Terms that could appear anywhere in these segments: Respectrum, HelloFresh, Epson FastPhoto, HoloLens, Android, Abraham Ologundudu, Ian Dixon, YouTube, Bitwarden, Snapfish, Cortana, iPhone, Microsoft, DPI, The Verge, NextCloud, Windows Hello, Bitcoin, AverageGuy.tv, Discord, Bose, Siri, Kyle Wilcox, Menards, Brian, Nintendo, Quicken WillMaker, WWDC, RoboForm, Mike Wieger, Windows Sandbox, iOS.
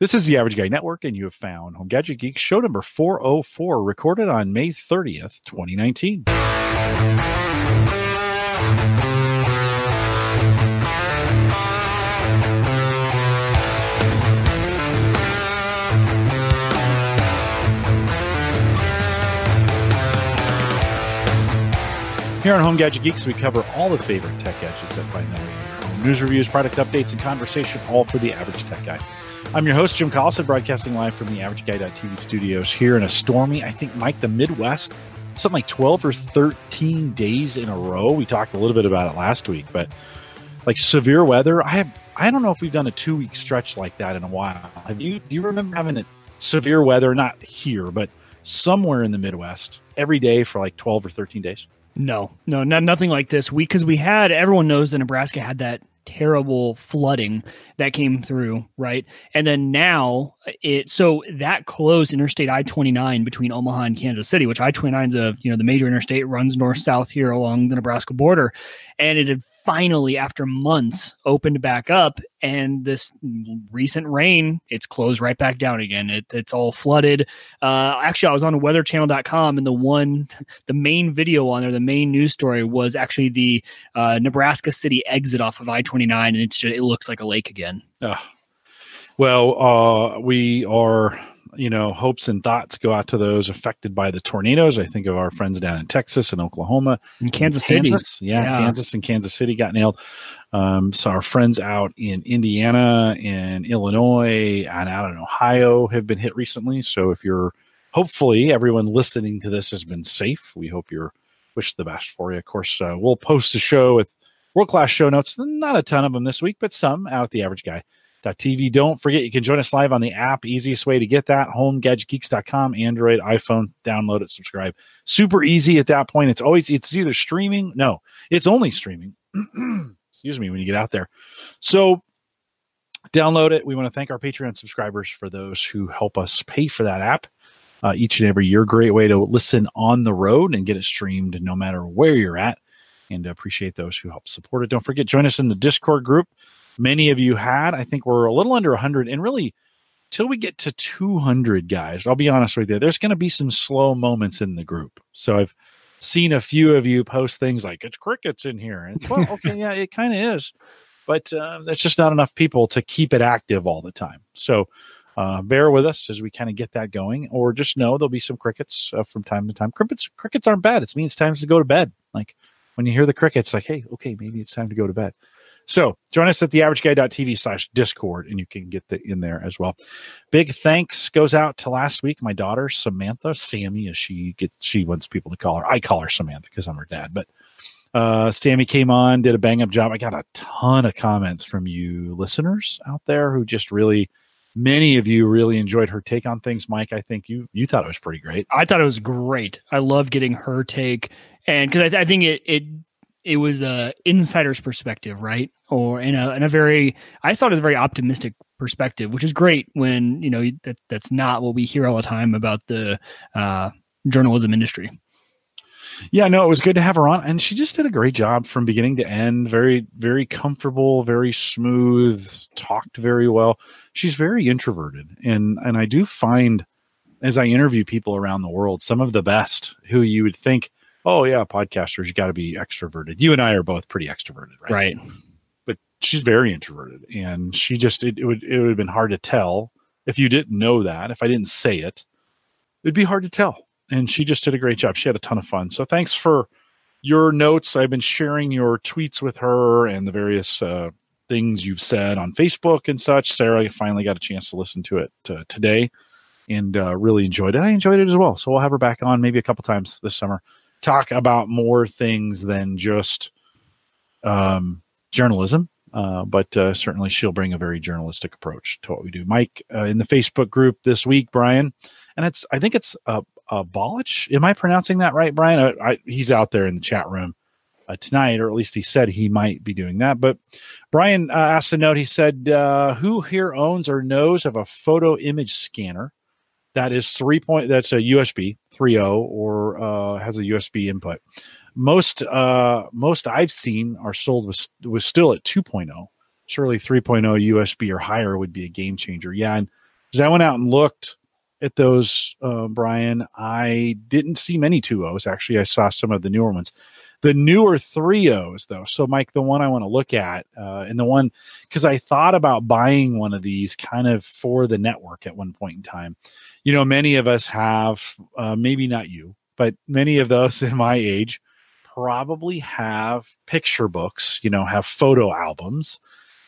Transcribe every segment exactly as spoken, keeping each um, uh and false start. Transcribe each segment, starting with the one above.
This is the Average Guy Network, and you have found Home Gadget Geeks, show number four oh four, recorded on May thirtieth, twenty nineteen. Here on Home Gadget Geeks, we cover all the favorite tech gadgets that find their way to your home. News, reviews, product updates, and conversation, all for the average tech guy. I'm your host, Jim Collison, broadcasting live from the AverageGuy dot T V studios here in a stormy, I think, Mike, the Midwest, something like twelve or thirteen days in a row. We talked a little bit about it last week, but like severe weather. I have, I don't know if we've done a two-week stretch like that in a while. Have you, do you remember having a severe weather, not here, but somewhere in the Midwest every day for like twelve or thirteen days? No, no, not, nothing like this week, because we had, everyone knows that Nebraska had that terrible flooding that came through, right? And then now it, so that closed Interstate I twenty-nine between Omaha and Kansas City, which I twenty-nine is a, you know, the major interstate, runs north-south here along the Nebraska border. And it had finally, after months, opened back up. And this recent rain, it's closed right back down again. It, it's all flooded. Uh, actually, I was on Weather Channel dot com, and the one, the main video on there, the main news story was actually the uh, Nebraska City exit off of I twenty-nine, and it's just, it looks like a lake again. Oh. Well, uh, we are, you know, hopes and thoughts go out to those affected by the tornadoes. I think of our friends down in Texas and Oklahoma. And Kansas City. Yeah, yeah, Kansas and Kansas City got nailed. Um, so our friends out in Indiana and Illinois and out in Ohio have been hit recently. So if you're, hopefully everyone listening to this has been safe. We hope you're, wish the best for you. Of course, uh, we'll post a show with world-class show notes. Not a ton of them this week, but some out at the Average Guy T V. Don't forget, you can join us live on the app. Easiest way to get that, home gadget geeks dot com, Android, iPhone, download it, subscribe. Super easy at that point. It's always, it's either streaming. No, it's only streaming. Excuse me, when you get out there. So download it. We want to thank our Patreon subscribers for those who help us pay for that app uh, each and every year. Great way to listen on the road and get it streamed no matter where you're at. And appreciate those who help support it. Don't forget, join us in the Discord group. Many of you had, I think we're a little under one hundred, and really till we get to two hundred guys, I'll be honest with you, there's going to be some slow moments in the group. So I've seen a few of you post things like it's crickets in here. And it's, well, okay, yeah, it kind of is, but uh, there's just not enough people to keep it active all the time. So uh, bear with us as we kind of get that going, or just know there'll be some crickets uh, from time to time. Crickets, crickets aren't bad. It means time to go to bed. Like when you hear the crickets, like, hey, okay, maybe it's time to go to bed. So join us at the average guy dot T V slash Discord, and you can get the, in there as well. Big thanks goes out to last week. My daughter, Samantha, Sammy, as she gets, she wants people to call her. I call her Samantha because I'm her dad. But uh, Sammy came on, did a bang-up job. I got a ton of comments from you listeners out there who just really, many of you really enjoyed her take on things. Mike, I think you you thought it was pretty great. I thought it was great. I love getting her take, and because I, th- I think it it. It was a insider's perspective, right? Or in a in a very, I saw it as a very optimistic perspective, which is great when, you know, that that's not what we hear all the time about the uh, journalism industry. Yeah, no, it was good to have her on, and she just did a great job from beginning to end. Very, very comfortable, very smooth, talked very well. She's very introverted, and and I do find, as I interview people around the world, some of the best who you would think, oh yeah, podcasters, you got to be extroverted. You and I are both pretty extroverted, right? Right. But she's very introverted, and she just, it, it would, it would have been hard to tell if you didn't know that, if I didn't say it, it'd be hard to tell. And she just did a great job. She had a ton of fun. So thanks for your notes. I've been sharing your tweets with her and the various uh, things you've said on Facebook and such. Sarah finally got a chance to listen to it uh, today and uh, really enjoyed it. I enjoyed it as well. So we'll have her back on maybe a couple times this summer. Talk about more things than just um, journalism, uh, but uh, certainly she'll bring a very journalistic approach to what we do. Mike, uh, in the Facebook group this week, Brian, and it's I think it's uh, uh, Bolich. Am I pronouncing that right, Brian? I, I, he's out there in the chat room uh, tonight, or at least he said he might be doing that. But Brian uh, asked a note. He said, uh, who here owns or knows of a photo image scanner that is three point, that's a U S B three point oh or uh, has a U S B input. Most uh, most I've seen are sold with was still at two point oh. Surely three point oh U S B or higher would be a game changer. Yeah, and Because I went out and looked at those, uh, Brian. I didn't see many two point ohs. Actually, I saw some of the newer ones. The newer three point ohs, though. So, Mike, the one I want to look at, uh, and the one, because I thought about buying one of these kind of for the network at one point in time. You know, many of us have, uh, maybe not you, but many of those in my age probably have picture books, you know, have photo albums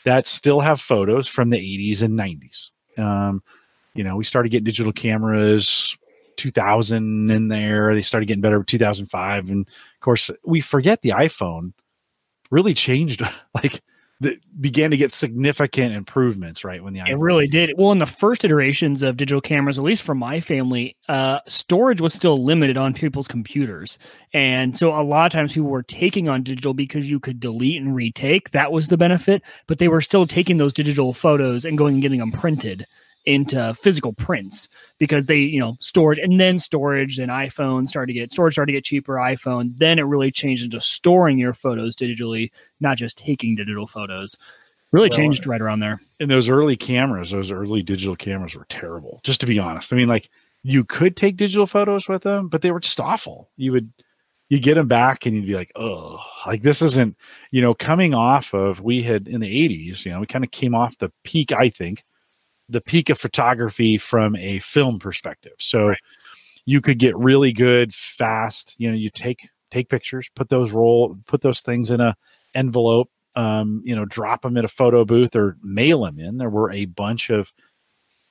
that still have photos from the eighties and nineties. Um, you know, we started getting digital cameras two thousand in there. They started getting better two thousand five. And of course, we forget the iPhone really changed, like, that began to get significant improvements, right? When the iPhone it really did. Well, in the first iterations of digital cameras, at least for my family, uh, storage was still limited on people's computers. And so a lot of times people were taking on digital because you could delete and retake. That was the benefit. But they were still taking those digital photos and going and getting them printed into physical prints because they, you know, storage and then storage and iPhone started to get storage started to get cheaper. iPhone, then it really changed into storing your photos digitally, not just taking digital photos. Really well, changed right around there. And those early cameras, those early digital cameras were terrible, just to be honest. I mean, like, you could take digital photos with them, but they were just awful. You would, you get them back and you'd be like, oh, like this isn't, you know, coming off of, we had in the eighties, you know, we kind of came off the peak, I think, the peak of photography from a film perspective. So right. You could get really good, fast, you know, you take, take pictures, put those roll, put those things in a envelope, um, you know, drop them at a photo booth or mail them in. There were a bunch of,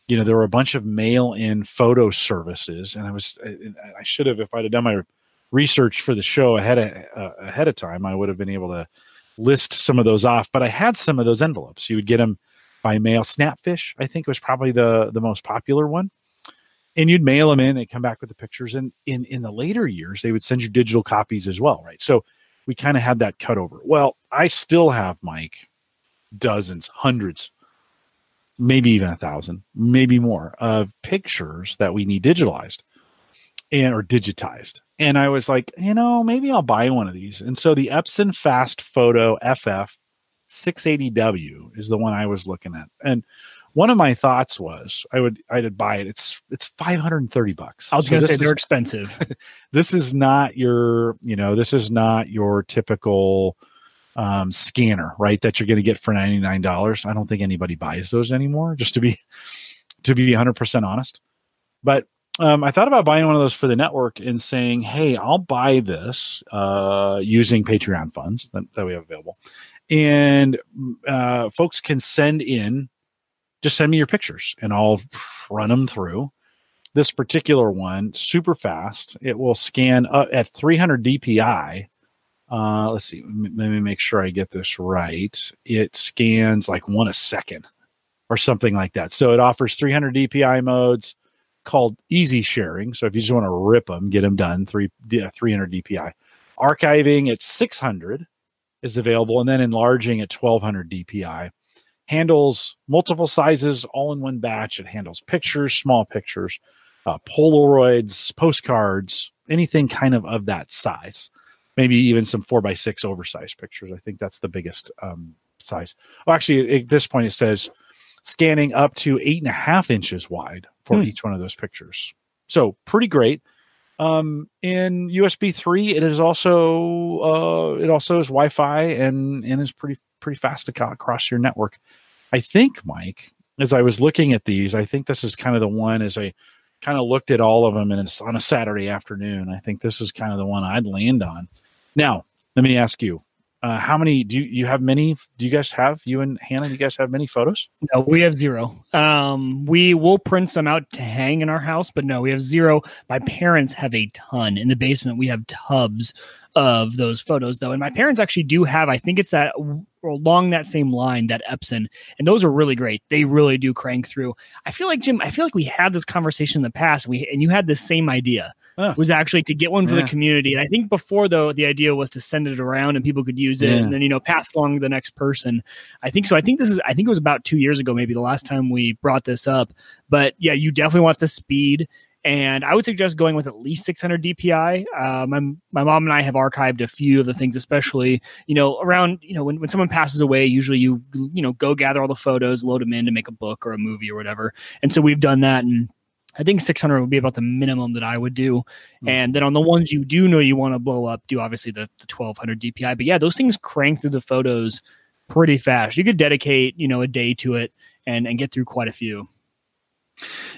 you know, there were a bunch of mail in photo services. And I was, I should have, if I'd have done my research for the show ahead of, uh, ahead of time, I would have been able to list some of those off, but I had some of those envelopes. You would get them by mail. Snapfish, I think, was probably the, the most popular one. And you'd mail them in and come back with the pictures. And in, in the later years, they would send you digital copies as well, right? So we kind of had that cut over. Well, I still have, Mike, dozens, hundreds, maybe even a thousand, maybe more of pictures that we need digitalized and or digitized. And I was like, you know, maybe I'll buy one of these. And so the Epson FastPhoto F F six eighty W is the one I was looking at. And one of my thoughts was I would, I'd buy it. It's, it's five hundred thirty bucks. I was so going to say they're is, expensive. This is not your, you know, this is not your typical um, scanner, right? That you're going to get for ninety-nine dollars. I don't think anybody buys those anymore, just to be, to be one hundred percent honest. But um, I thought about buying one of those for the network and saying, hey, I'll buy this uh, using Patreon funds that, that we have available. And uh, folks can send in, just send me your pictures and I'll run them through. This particular one, super fast. It will scan up at three hundred D P I. Uh, let's see. M- let me make sure I get this right. It scans like one a second or something like that. So it offers three hundred D P I modes called easy sharing. So if you just want to rip them, get them done, three, yeah, three hundred D P I. Archiving at six hundred. Is available, and then enlarging at twelve hundred D P I. Handles multiple sizes all in one batch. It handles pictures, small pictures, uh, Polaroids, postcards, anything kind of of that size. Maybe even some four by six oversized pictures. I think that's the biggest um, size. Well, actually, at this point, it says scanning up to eight and a half inches wide for hmm. each one of those pictures. So pretty great. Um, in U S B three, it is also, uh, it also is Wi-Fi and, and is pretty, pretty fast across your network. I think, Mike, as I was looking at these, I think this is kind of the one as I kind of looked at all of them and it's on a Saturday afternoon. I think this is kind of the one I'd land on. Now, let me ask you, uh, how many do you, you have many, do you guys have you and Hannah, do you guys have many photos? No, we have zero. Um, we will print some out to hang in our house, but no, we have zero. My parents have a ton in the basement. We have tubs of those photos though. And my parents actually do have, I think it's that along that same line, that Epson, and those are really great. They really do crank through. I feel like Jim, I feel like we had this conversation in the past. We, and you had the same idea. Oh. Was actually to get one for yeah. the community. And I think before, though, the idea was to send it around and people could use it yeah. and then, you know, pass along to the next person. I think so. I think this is I think it was about two years ago, maybe the last time we brought this up. But yeah, you definitely want the speed. And I would suggest going with at least six hundred D P I. Uh, my, my mom and I have archived a few of the things, especially, you know, around, you know, when, when someone passes away, usually you, you know, go gather all the photos, load them in to make a book or a movie or whatever. And so we've done that. And I think six hundred would be about the minimum that I would do. Mm-hmm. And then on the ones you do know you want to blow up, do obviously the, the twelve hundred D P I. But yeah, those things crank through the photos pretty fast. You could dedicate, you know, a day to it and, and get through quite a few.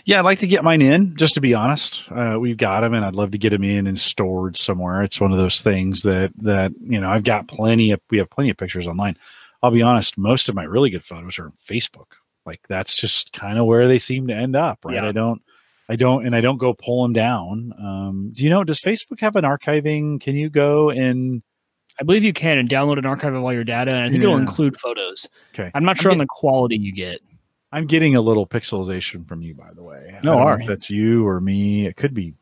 Yeah, I'd like to get mine in, just to be honest. Uh, we've got them, and I'd love to get them in and stored somewhere. It's one of those things that, that you know, I've got plenty of, we have plenty of pictures online. I'll be honest, most of my really good photos are on Facebook. Like, that's just kind of where they seem to end up, right? Yeah. I don't, I don't, and I don't go pull them down. Um, do you know, does Facebook have an archiving? Can you go and... I believe you can, and download an archive of all your data, and I think yeah. it'll include photos. Okay. I'm not sure I'm getting, on the quality you get. I'm getting a little pixelization from you, by the way. No, I don't know if that's you or me. It could be.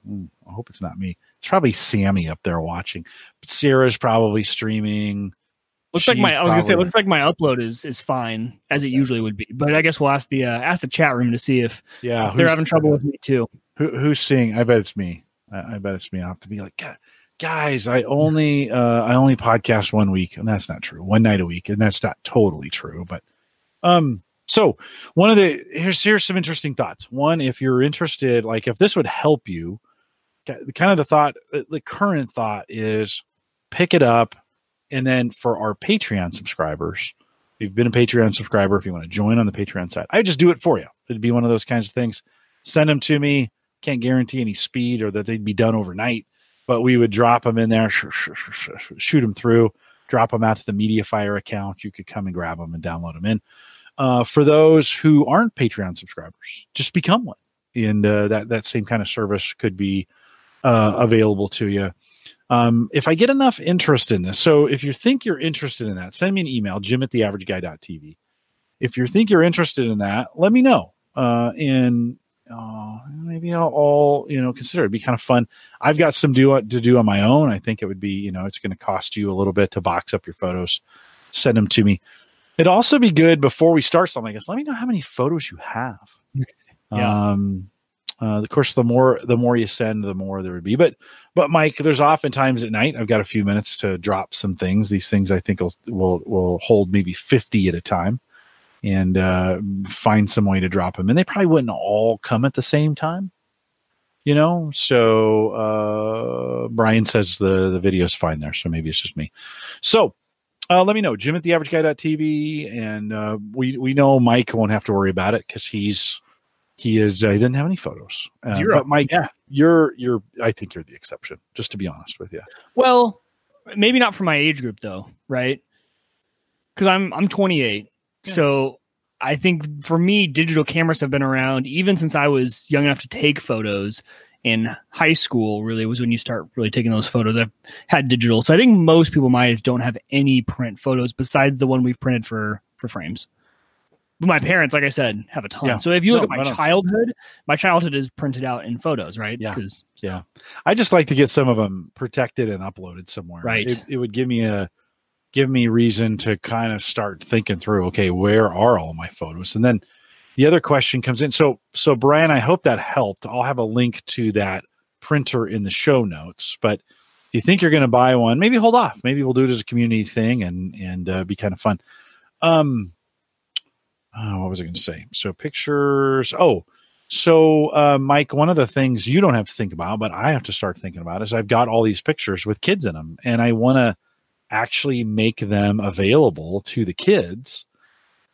I hope it's not me. It's probably Sammy up there watching. But Sarah's probably streaming. Looks She's like my. I was probably, gonna say, it looks like my upload is is fine as it yeah. usually would be. But I guess we'll ask the uh, ask the chat room to see if yeah if they're having trouble with me too. Who who's seeing? I bet it's me. I, I bet it's me. I have to be like, God, guys, I only uh, I only podcast one week, and that's not true. One night a week, and that's not totally true. But um. So one of the, here's, here's some interesting thoughts. One, if you're interested, like if this would help you, kind of the thought, the current thought is pick it up. And then for our Patreon subscribers, if you've been a Patreon subscriber, if you want to join on the Patreon side, I just do it for you. It'd be one of those kinds of things. Send them to me. Can't guarantee any speed or that they'd be done overnight, but we would drop them in there, shoot them through, drop them out to the Mediafire account. You could come and grab them and download them in. Uh, for those who aren't Patreon subscribers, just become one. And uh, that, that same kind of service could be uh, available to you. Um, if I get enough interest in this, so if you think you're interested in that, send me an email, jim at the average guy dot t v. If you think you're interested in that, let me know. Uh, and uh, maybe I'll all, you know, consider it. It'd be kind of fun. I've got some do to do on my own. I think it would be, you know, it's going to cost you a little bit to box up your photos. Send them to me. It'd also be good before we start something like this. Let me know how many photos you have. Yeah. Um, uh, of course, the more the more you send, the more there would be. But, but Mike, there's oftentimes at night I've got a few minutes to drop some things. These things I think will will, will hold maybe fifty at a time, and uh, find some way to drop them. And they probably wouldn't all come at the same time, you know. So uh, Brian says the the video's fine there, so maybe it's just me. So. Uh, let me know, Jim at the average guy dot t v, and uh, we we know Mike won't have to worry about it because he's he is uh, he doesn't have any photos. Uh, Zero. But Mike, yeah. you're you're I think you're the exception, just to be honest with you. Well, maybe not for my age group though, right? Because I'm I'm twenty-eight, yeah. So I think for me, digital cameras have been around even since I was young enough to take photos. In high school, really, was when you start really taking those photos. I've had digital. So I think most people my age don't have any print photos besides the one we've printed for, for frames. But my parents, like I said, have a ton. Yeah. So if you no, look at my childhood, my childhood is printed out in photos, right? Yeah. So. Yeah. I just like to get some of them protected and uploaded somewhere. Right. It, it would give me a give me reason to kind of start thinking through, okay, where are all my photos? And then the other question comes in. So, so Brian, I hope that helped. I'll have a link to that printer in the show notes, but if you think you're going to buy one, maybe hold off. Maybe we'll do it as a community thing and, and uh, be kind of fun. Um, oh, what was I going to say? So pictures. Oh, so uh, Mike, one of the things you don't have to think about, but I have to start thinking about is I've got all these pictures with kids in them, and I want to actually make them available to the kids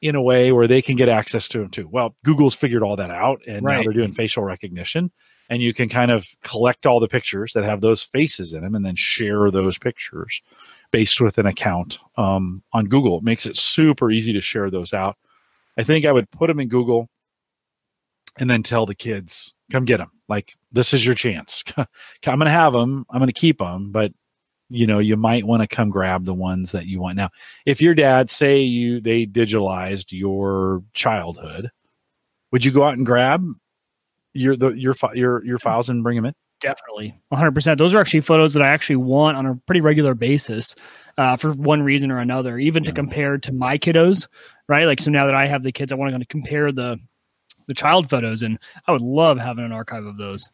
in a way where they can get access to them too. Well, Google's figured all that out, and right. now they're doing facial recognition, and you can kind of collect all the pictures that have those faces in them and then share those pictures based with an account um, on Google. It makes it super easy to share those out. I think I would put them in Google and then tell the kids, come get them. Like, this is your chance. I'm going to have them. I'm going to keep them, but you know, you might want to come grab the ones that you want. Now, if your dad, say you, they digitalized your childhood, would you go out and grab your, the, your, your, your files and bring them in? Definitely. one hundred percent. Those are actually photos that I actually want on a pretty regular basis uh, for one reason or another, even yeah. to compare to my kiddos, right? Like, so now that I have the kids, I want to compare the, the child photos, and I would love having an archive of those.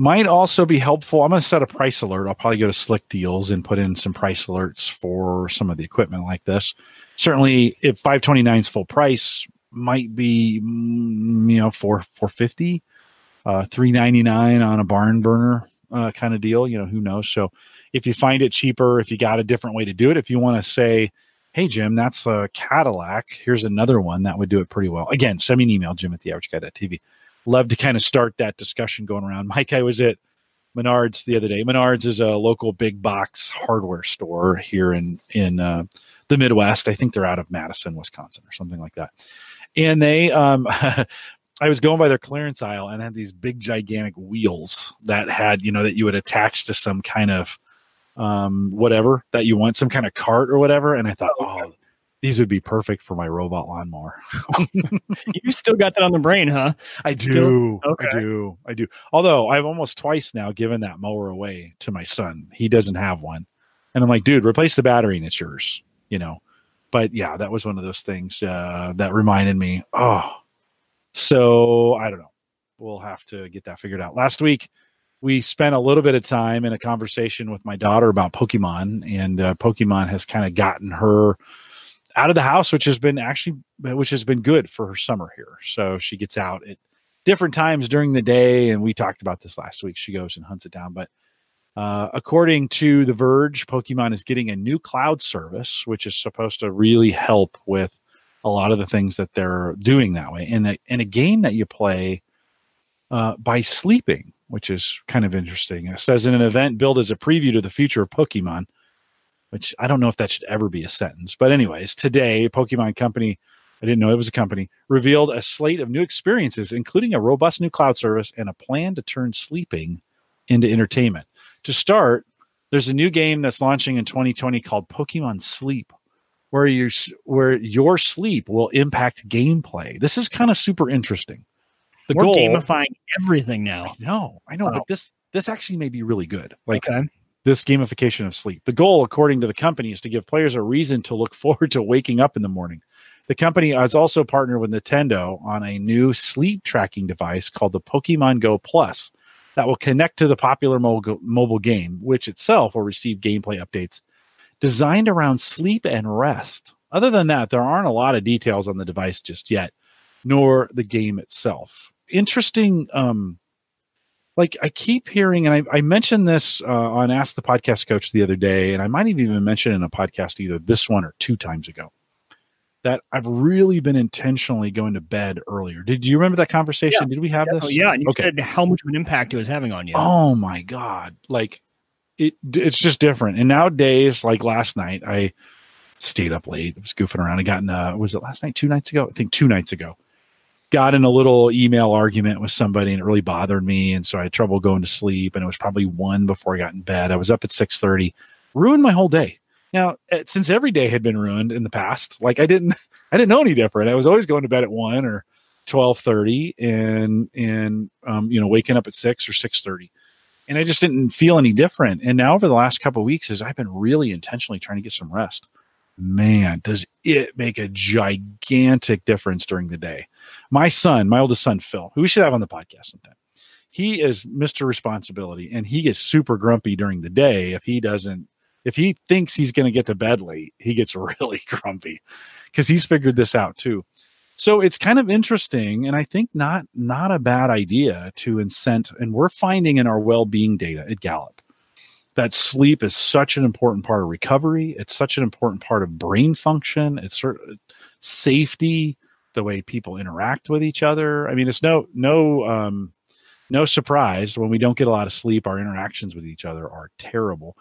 Might also be helpful. I'm going to set a price alert. I'll probably go to Slick Deals and put in some price alerts for some of the equipment like this. Certainly, if five twenty-nine is full price, might be, you know, four fifty, uh, three ninety-nine on a barn burner uh, kind of deal. You know, who knows? So if you find it cheaper, if you got a different way to do it, if you want to say, hey, Jim, that's a Cadillac, here's another one, that would do it pretty well. Again, send me an email, Jim at the average guy dot t v. Love to kind of start that discussion going around. Mike, I was at Menards the other day. Menards is a local big box hardware store here in, in uh, the Midwest. I think they're out of Madison, Wisconsin or something like that. And they, um, I was going by their clearance aisle and had these big, gigantic wheels that had, you know, that you would attach to some kind of um, whatever that you want, some kind of cart or whatever. And I thought, oh, these would be perfect for my robot lawnmower. You still got that on the brain, huh? I do. Okay. I do. I do. Although I've almost twice now given that mower away to my son. He doesn't have one. And I'm like, dude, replace the battery and it's yours, you know? But yeah, that was one of those things uh, that reminded me. Oh, so I don't know. We'll have to get that figured out. Last week, we spent a little bit of time in a conversation with my daughter about Pokemon, and uh, Pokemon has kind of gotten her out of the house, which has been actually, which has been good for her summer here. So she gets out at different times during the day. And we talked about this last week. She goes and hunts it down. But uh, according to The Verge, Pokemon is getting a new cloud service, which is supposed to really help with a lot of the things that they're doing that way. And a, and a game that you play uh, by sleeping, which is kind of interesting. It says in an event billed as a preview to the future of Pokemon, which I don't know if that should ever be a sentence. But anyways, today, Pokemon Company, I didn't know it was a company, revealed a slate of new experiences, including a robust new cloud service and a plan to turn sleeping into entertainment. To start, there's a new game that's launching in twenty twenty called Pokemon Sleep, where, you, where your sleep will impact gameplay. This is kind of super interesting. The We're goal, gamifying everything now. I know, I know, wow. But this this actually may be really good. Like okay. This gamification of sleep. The goal, according to the company, is to give players a reason to look forward to waking up in the morning. The company has also partnered with Nintendo on a new sleep tracking device called the Pokemon Go Plus that will connect to the popular mo- mobile game, which itself will receive gameplay updates designed around sleep and rest. Other than that, there aren't a lot of details on the device just yet, nor the game itself. Interesting, um, like I keep hearing, and I, I mentioned this uh, on Ask the Podcast Coach the other day, and I might have even mentioned in a podcast either this one or two times ago, that I've really been intentionally going to bed earlier. Did you remember that conversation? Yeah. Did we have yeah. this? Oh, yeah, and you okay. said how much of an impact it was having on you. Oh, my God. Like, it, it's just different. And nowadays, like last night, I stayed up late. I was goofing around. I got in a, was it last night, two nights ago? I think two nights ago. Got in a little email argument with somebody and it really bothered me. And so I had trouble going to sleep and it was probably one before I got in bed. I was up at six thirty, ruined my whole day. Now, since every day had been ruined in the past, like I didn't, I didn't know any different. I was always going to bed at one or twelve thirty and, and, um, you know, waking up at six or six thirty. And I just didn't feel any different. And now over the last couple of weeks is I've been really intentionally trying to get some rest. Man, does it make a gigantic difference during the day. My son, my oldest son, Phil, who we should have on the podcast sometime, he is Mister Responsibility, and he gets super grumpy during the day. If he doesn't, if he thinks he's going to get to bed late, he gets really grumpy because he's figured this out too. So it's kind of interesting, and I think not, not a bad idea to incent, and we're finding in our well-being data at Gallup, that sleep is such an important part of recovery. It's such an important part of brain function. It's sort of safety, the way people interact with each other. I mean, it's no no um, no surprise when we don't get a lot of sleep, our interactions with each other are terrible.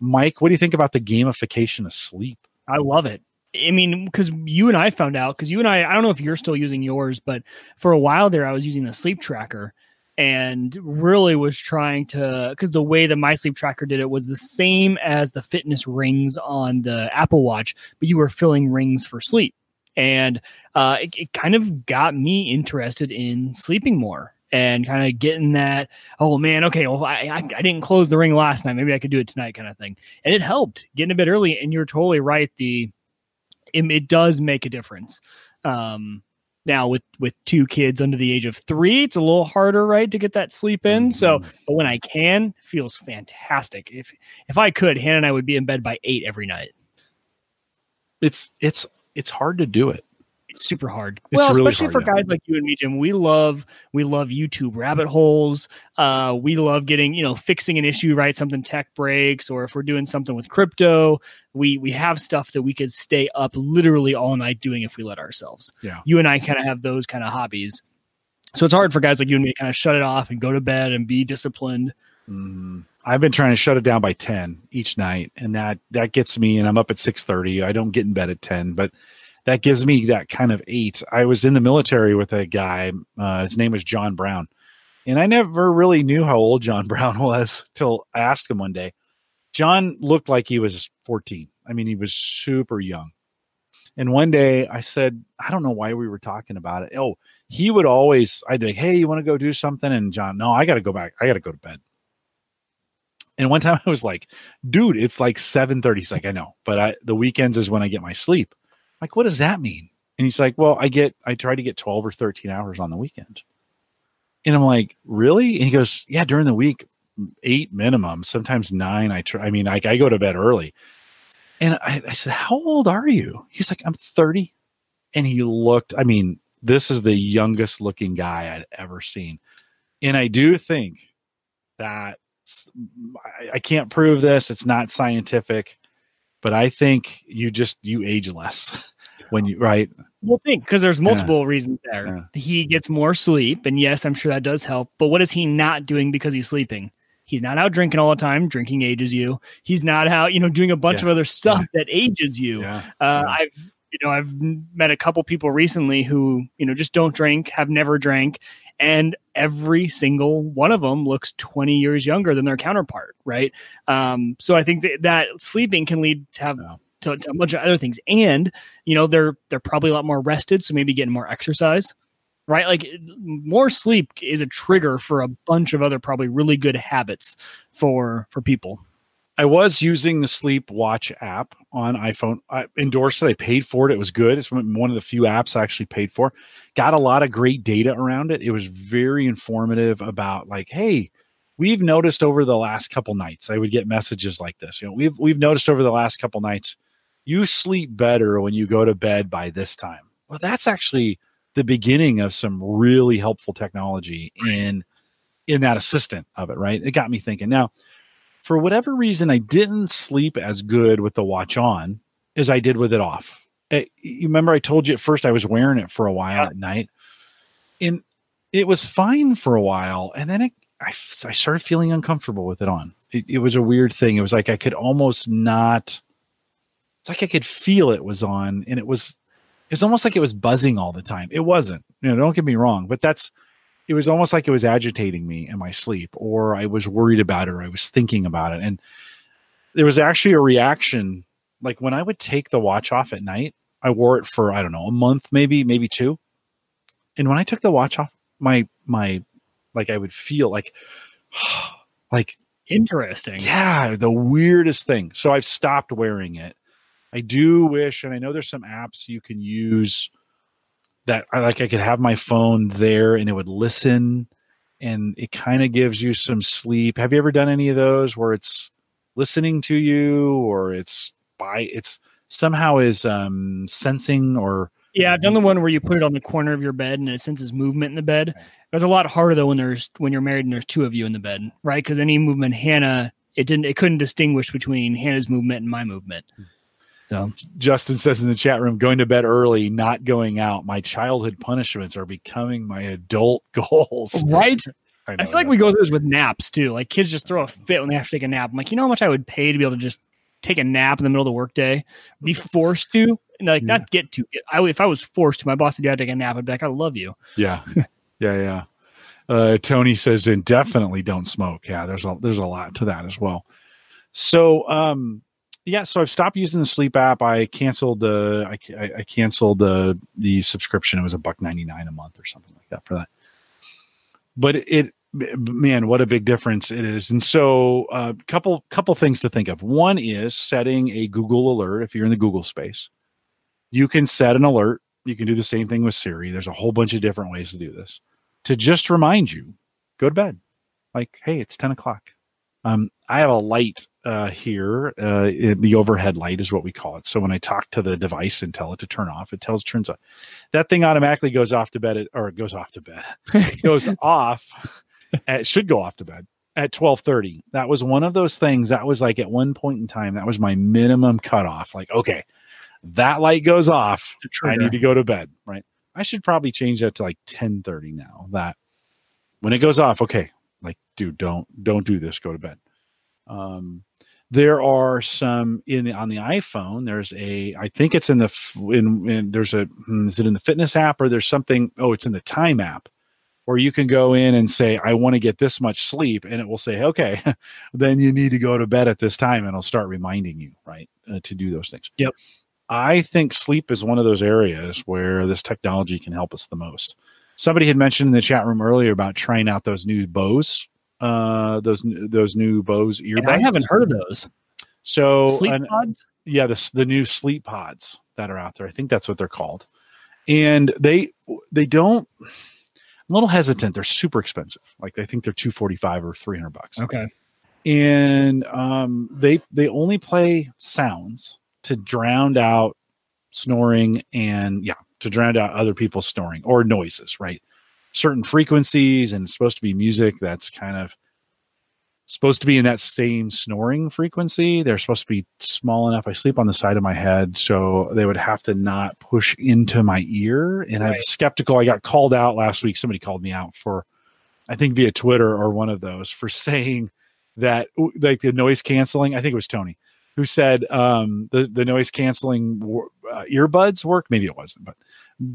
Mike, what do you think about the gamification of sleep? I love it. I mean, because you and I found out, because you and I, I don't know if you're still using yours, but for a while there, I was using the sleep tracker. And really was trying to, because the way that my sleep tracker did it was the same as the fitness rings on the Apple Watch, but you were filling rings for sleep. And uh, it, it kind of got me interested in sleeping more and kind of getting that, oh man, okay, well, I, I, I didn't close the ring last night. Maybe I could do it tonight kind of thing. And it helped getting a bit early. And you're totally right. The, it, it does make a difference. Um, Now with, with two kids under the age of three, it's a little harder, right, to get that sleep in. So, but when I can, it feels fantastic. If if I could, Hannah and I would be in bed by eight every night. It's it's it's hard to do it. It's super hard. It's well, really especially hard, for yeah. guys like you and me, Jim. We love we love YouTube rabbit holes. Uh, we love getting, you know, fixing an issue, right? Something tech breaks, or if we're doing something with crypto, we we have stuff that we could stay up literally all night doing if we let ourselves. Yeah. You and I kind of have those kind of hobbies. So it's hard for guys like you and me to kind of shut it off and go to bed and be disciplined. Mm. I've been trying to shut it down by ten each night, and that that gets me, and I'm up at six thirty. I don't get in bed at ten, but that gives me that kind of eight. I was in the military with a guy. Uh, his name was John Brown. And I never really knew how old John Brown was till I asked him one day. John looked like he was fourteen. I mean, he was super young. And one day I said, I don't know why we were talking about it. Oh, he would always, I'd be like, hey, you want to go do something? And John, no, I got to go back. I got to go to bed. And one time I was like, dude, it's like seven thirty. He's like, I know, but I, the weekends is when I get my sleep. Like, what does that mean? And he's like, well, I get, I try to get twelve or thirteen hours on the weekend. And I'm like, really? And he goes, yeah, during the week, eight minimum, sometimes nine. I try, I mean, I, I go to bed early. And I, I said, how old are you? He's like, I'm thirty. And he looked, I mean, this is the youngest looking guy I'd ever seen. And I do think that I, I can't prove this. It's not scientific. But I think you just, you age less when you, right? Well, think, because there's multiple yeah. reasons there. Yeah. He gets more sleep, and yes, I'm sure that does help. But what is he not doing because he's sleeping? He's not out drinking all the time. Drinking ages you. He's not out, you know, doing a bunch yeah. of other stuff yeah. that ages you. Yeah. Uh, yeah. I've, you know, I've met a couple people recently who, you know, just don't drink, have never drank. And every single one of them looks twenty years younger than their counterpart, right? Um, so I think that, that sleeping can lead to, have, yeah. to, to a bunch of other things. And, you know, they're they're probably a lot more rested, so maybe getting more exercise, right? Like, more sleep is a trigger for a bunch of other probably really good habits for for people. I was using the Sleep Watch app on iPhone. I endorsed it. I paid for it. It was good. It's one of the few apps I actually paid for. Got a lot of great data around it. It was very informative about, like, hey, we've noticed over the last couple nights. I would get messages like this. You know, we've we've noticed over the last couple nights, you sleep better when you go to bed by this time. Well, that's actually the beginning of some really helpful technology in in that assistant of it, right? It got me thinking. Now, for whatever reason, I didn't sleep as good with the watch on as I did with it off. It, you remember I told you at first I was wearing it for a while yeah. at night. And it was fine for a while. And then it, I, I started feeling uncomfortable with it on. It, it was a weird thing. It was like I could almost not... It's like I could feel it was on. And it was it was almost like it was buzzing all the time. It wasn't. You know, don't get me wrong. But that's... It was almost like it was agitating me in my sleep, or I was worried about it, or I was thinking about it. And there was actually a reaction. Like, when I would take the watch off at night, I wore it for, I don't know, a month, maybe, maybe two. And when I took the watch off, my, my, like I would feel like, like interesting. Yeah. The weirdest thing. So I've stopped wearing it. I do wish, and I know there's some apps you can use that I like, I could have my phone there and it would listen, and it kind of gives you some sleep. Have you ever done any of those where it's listening to you, or it's by it's somehow is um, sensing or. Yeah. I've done the one where you put it on the corner of your bed and it senses movement in the bed. Right. It was a lot harder though when there's, when you're married and there's two of you in the bed, right? Cause any movement, Hannah, it didn't, it couldn't distinguish between Hannah's movement and my movement. Hmm. So. Justin says in the chat room, going to bed early, not going out. My childhood punishments are becoming my adult goals. Right? I, know, I feel like we go through this with naps too. Like, kids just throw a fit when they have to take a nap. I'm like, you know how much I would pay to be able to just take a nap in the middle of the workday? Be forced to? And like, yeah. not get to. I, if I was forced to, my boss said, yeah, I'd take a nap. I'd be like, I love you. Yeah. yeah, yeah. Uh, Tony says, and definitely don't smoke. Yeah, there's a, there's a lot to that as well. So, um, yeah, so I've stopped using the sleep app. I canceled the I, I canceled the the subscription. It was a buck ninety nine a month or something like that for that. But it, man, what a big difference it is. And so, a uh, couple couple things to think of. One is setting a Google alert. If you're in the Google space, you can set an alert. You can do the same thing with Siri. There's a whole bunch of different ways to do this. To just remind you, go to bed. Like, hey, it's ten o'clock. Um, I have a light uh, here. Uh, it, the overhead light is what we call it. So when I talk to the device and tell it to turn off, it tells turns off. That thing automatically goes off to bed, at, or it goes off to bed. It goes off. It should go off to bed at twelve thirty. That was one of those things. That was like at one point in time, that was my minimum cutoff. Like, okay, that light goes off. I need to go to bed, right? I should probably change that to like ten thirty now. That when it goes off, okay, like, dude, don't don't do this. Go to bed. Um, there are some in the, on the iPhone. There's a, I think it's in the in, in there's a is it in the fitness app or there's something? Oh, it's in the time app, where you can go in and say, I want to get this much sleep, and it will say, okay, then you need to go to bed at this time, and it'll start reminding you, right, uh, to do those things. Yep. I think sleep is one of those areas where this technology can help us the most. Somebody had mentioned in the chat room earlier about trying out those new Bose, uh, those those new Bose earbuds. And I haven't heard of those. So sleep an, pods? Yeah, the the new sleep pods that are out there. I think that's what they're called. And they they don't. I'm a little hesitant. They're super expensive. Like I think they're two forty-five or three hundred bucks. Okay. And um, they they only play sounds to drown out snoring and yeah, to drown out other people snoring or noises, right? Certain frequencies, and it's supposed to be music that's kind of supposed to be in that same snoring frequency. They're supposed to be small enough. I sleep on the side of my head, so they would have to not push into my ear. And right. I'm skeptical. I got called out last week. Somebody called me out for, I think via Twitter or one of those, for saying that like the noise canceling, I think it was Tony, who said um, the, the noise-canceling uh, earbuds work. Maybe it wasn't, but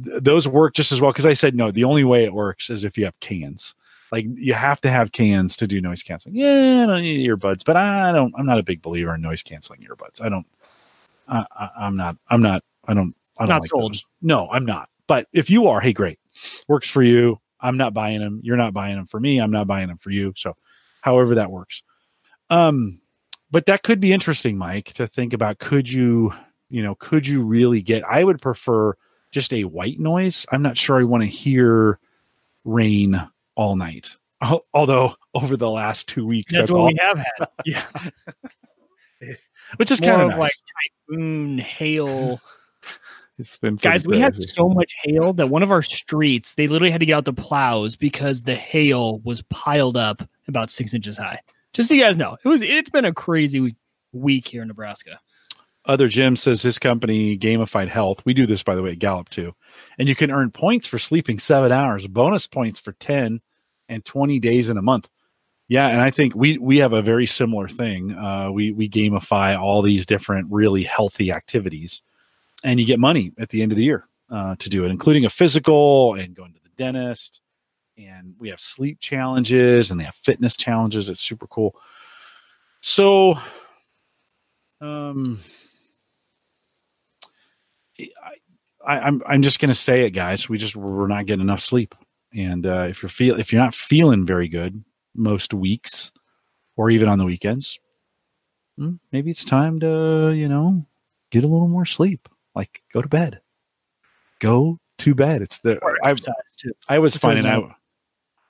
th- those work just as well. Because I said, no, the only way it works is if you have cans. Like, you have to have cans to do noise-canceling. Yeah, I don't need earbuds, but I don't, I'm not a big believer in noise-canceling earbuds. I don't, I, I, I'm not, I'm not, I don't, I don't not like sold. Those. No, I'm not. But if you are, hey, great. Works for you. I'm not buying them. You're not buying them for me. I'm not buying them for you. So however that works. Um, But that could be interesting, Mike, to think about. Could you, you know, could you really get, I would prefer just a white noise. I'm not sure I want to hear rain all night. Although over the last two weeks, that's, that's what all we have had. Yeah. Which is kind of nice. Like typhoon, hail. It's been Guys, we had so much hail that one of our streets, they literally had to get out the plows because the hail was piled up about six inches high. Just so you guys know, it was, it's been a crazy week, week here in Nebraska. Other Jim says his company, Gamified Health. We do this, by the way, at Gallup, too. And you can earn points for sleeping seven hours, bonus points for ten and twenty days in a month. Yeah, and I think we we have a very similar thing. Uh, we, we gamify all these different really healthy activities. And you get money at the end of the year uh, to do it, including a physical and going to the dentist. And we have sleep challenges and they have fitness challenges. It's super cool. So, um, I, I'm, I'm just going to say it, guys. We just, we're not getting enough sleep. And, uh, if you're feel, if you're not feeling very good most weeks or even on the weekends, maybe it's time to, you know, get a little more sleep. Like, go to bed, go too bad. It's the I, I was finding I,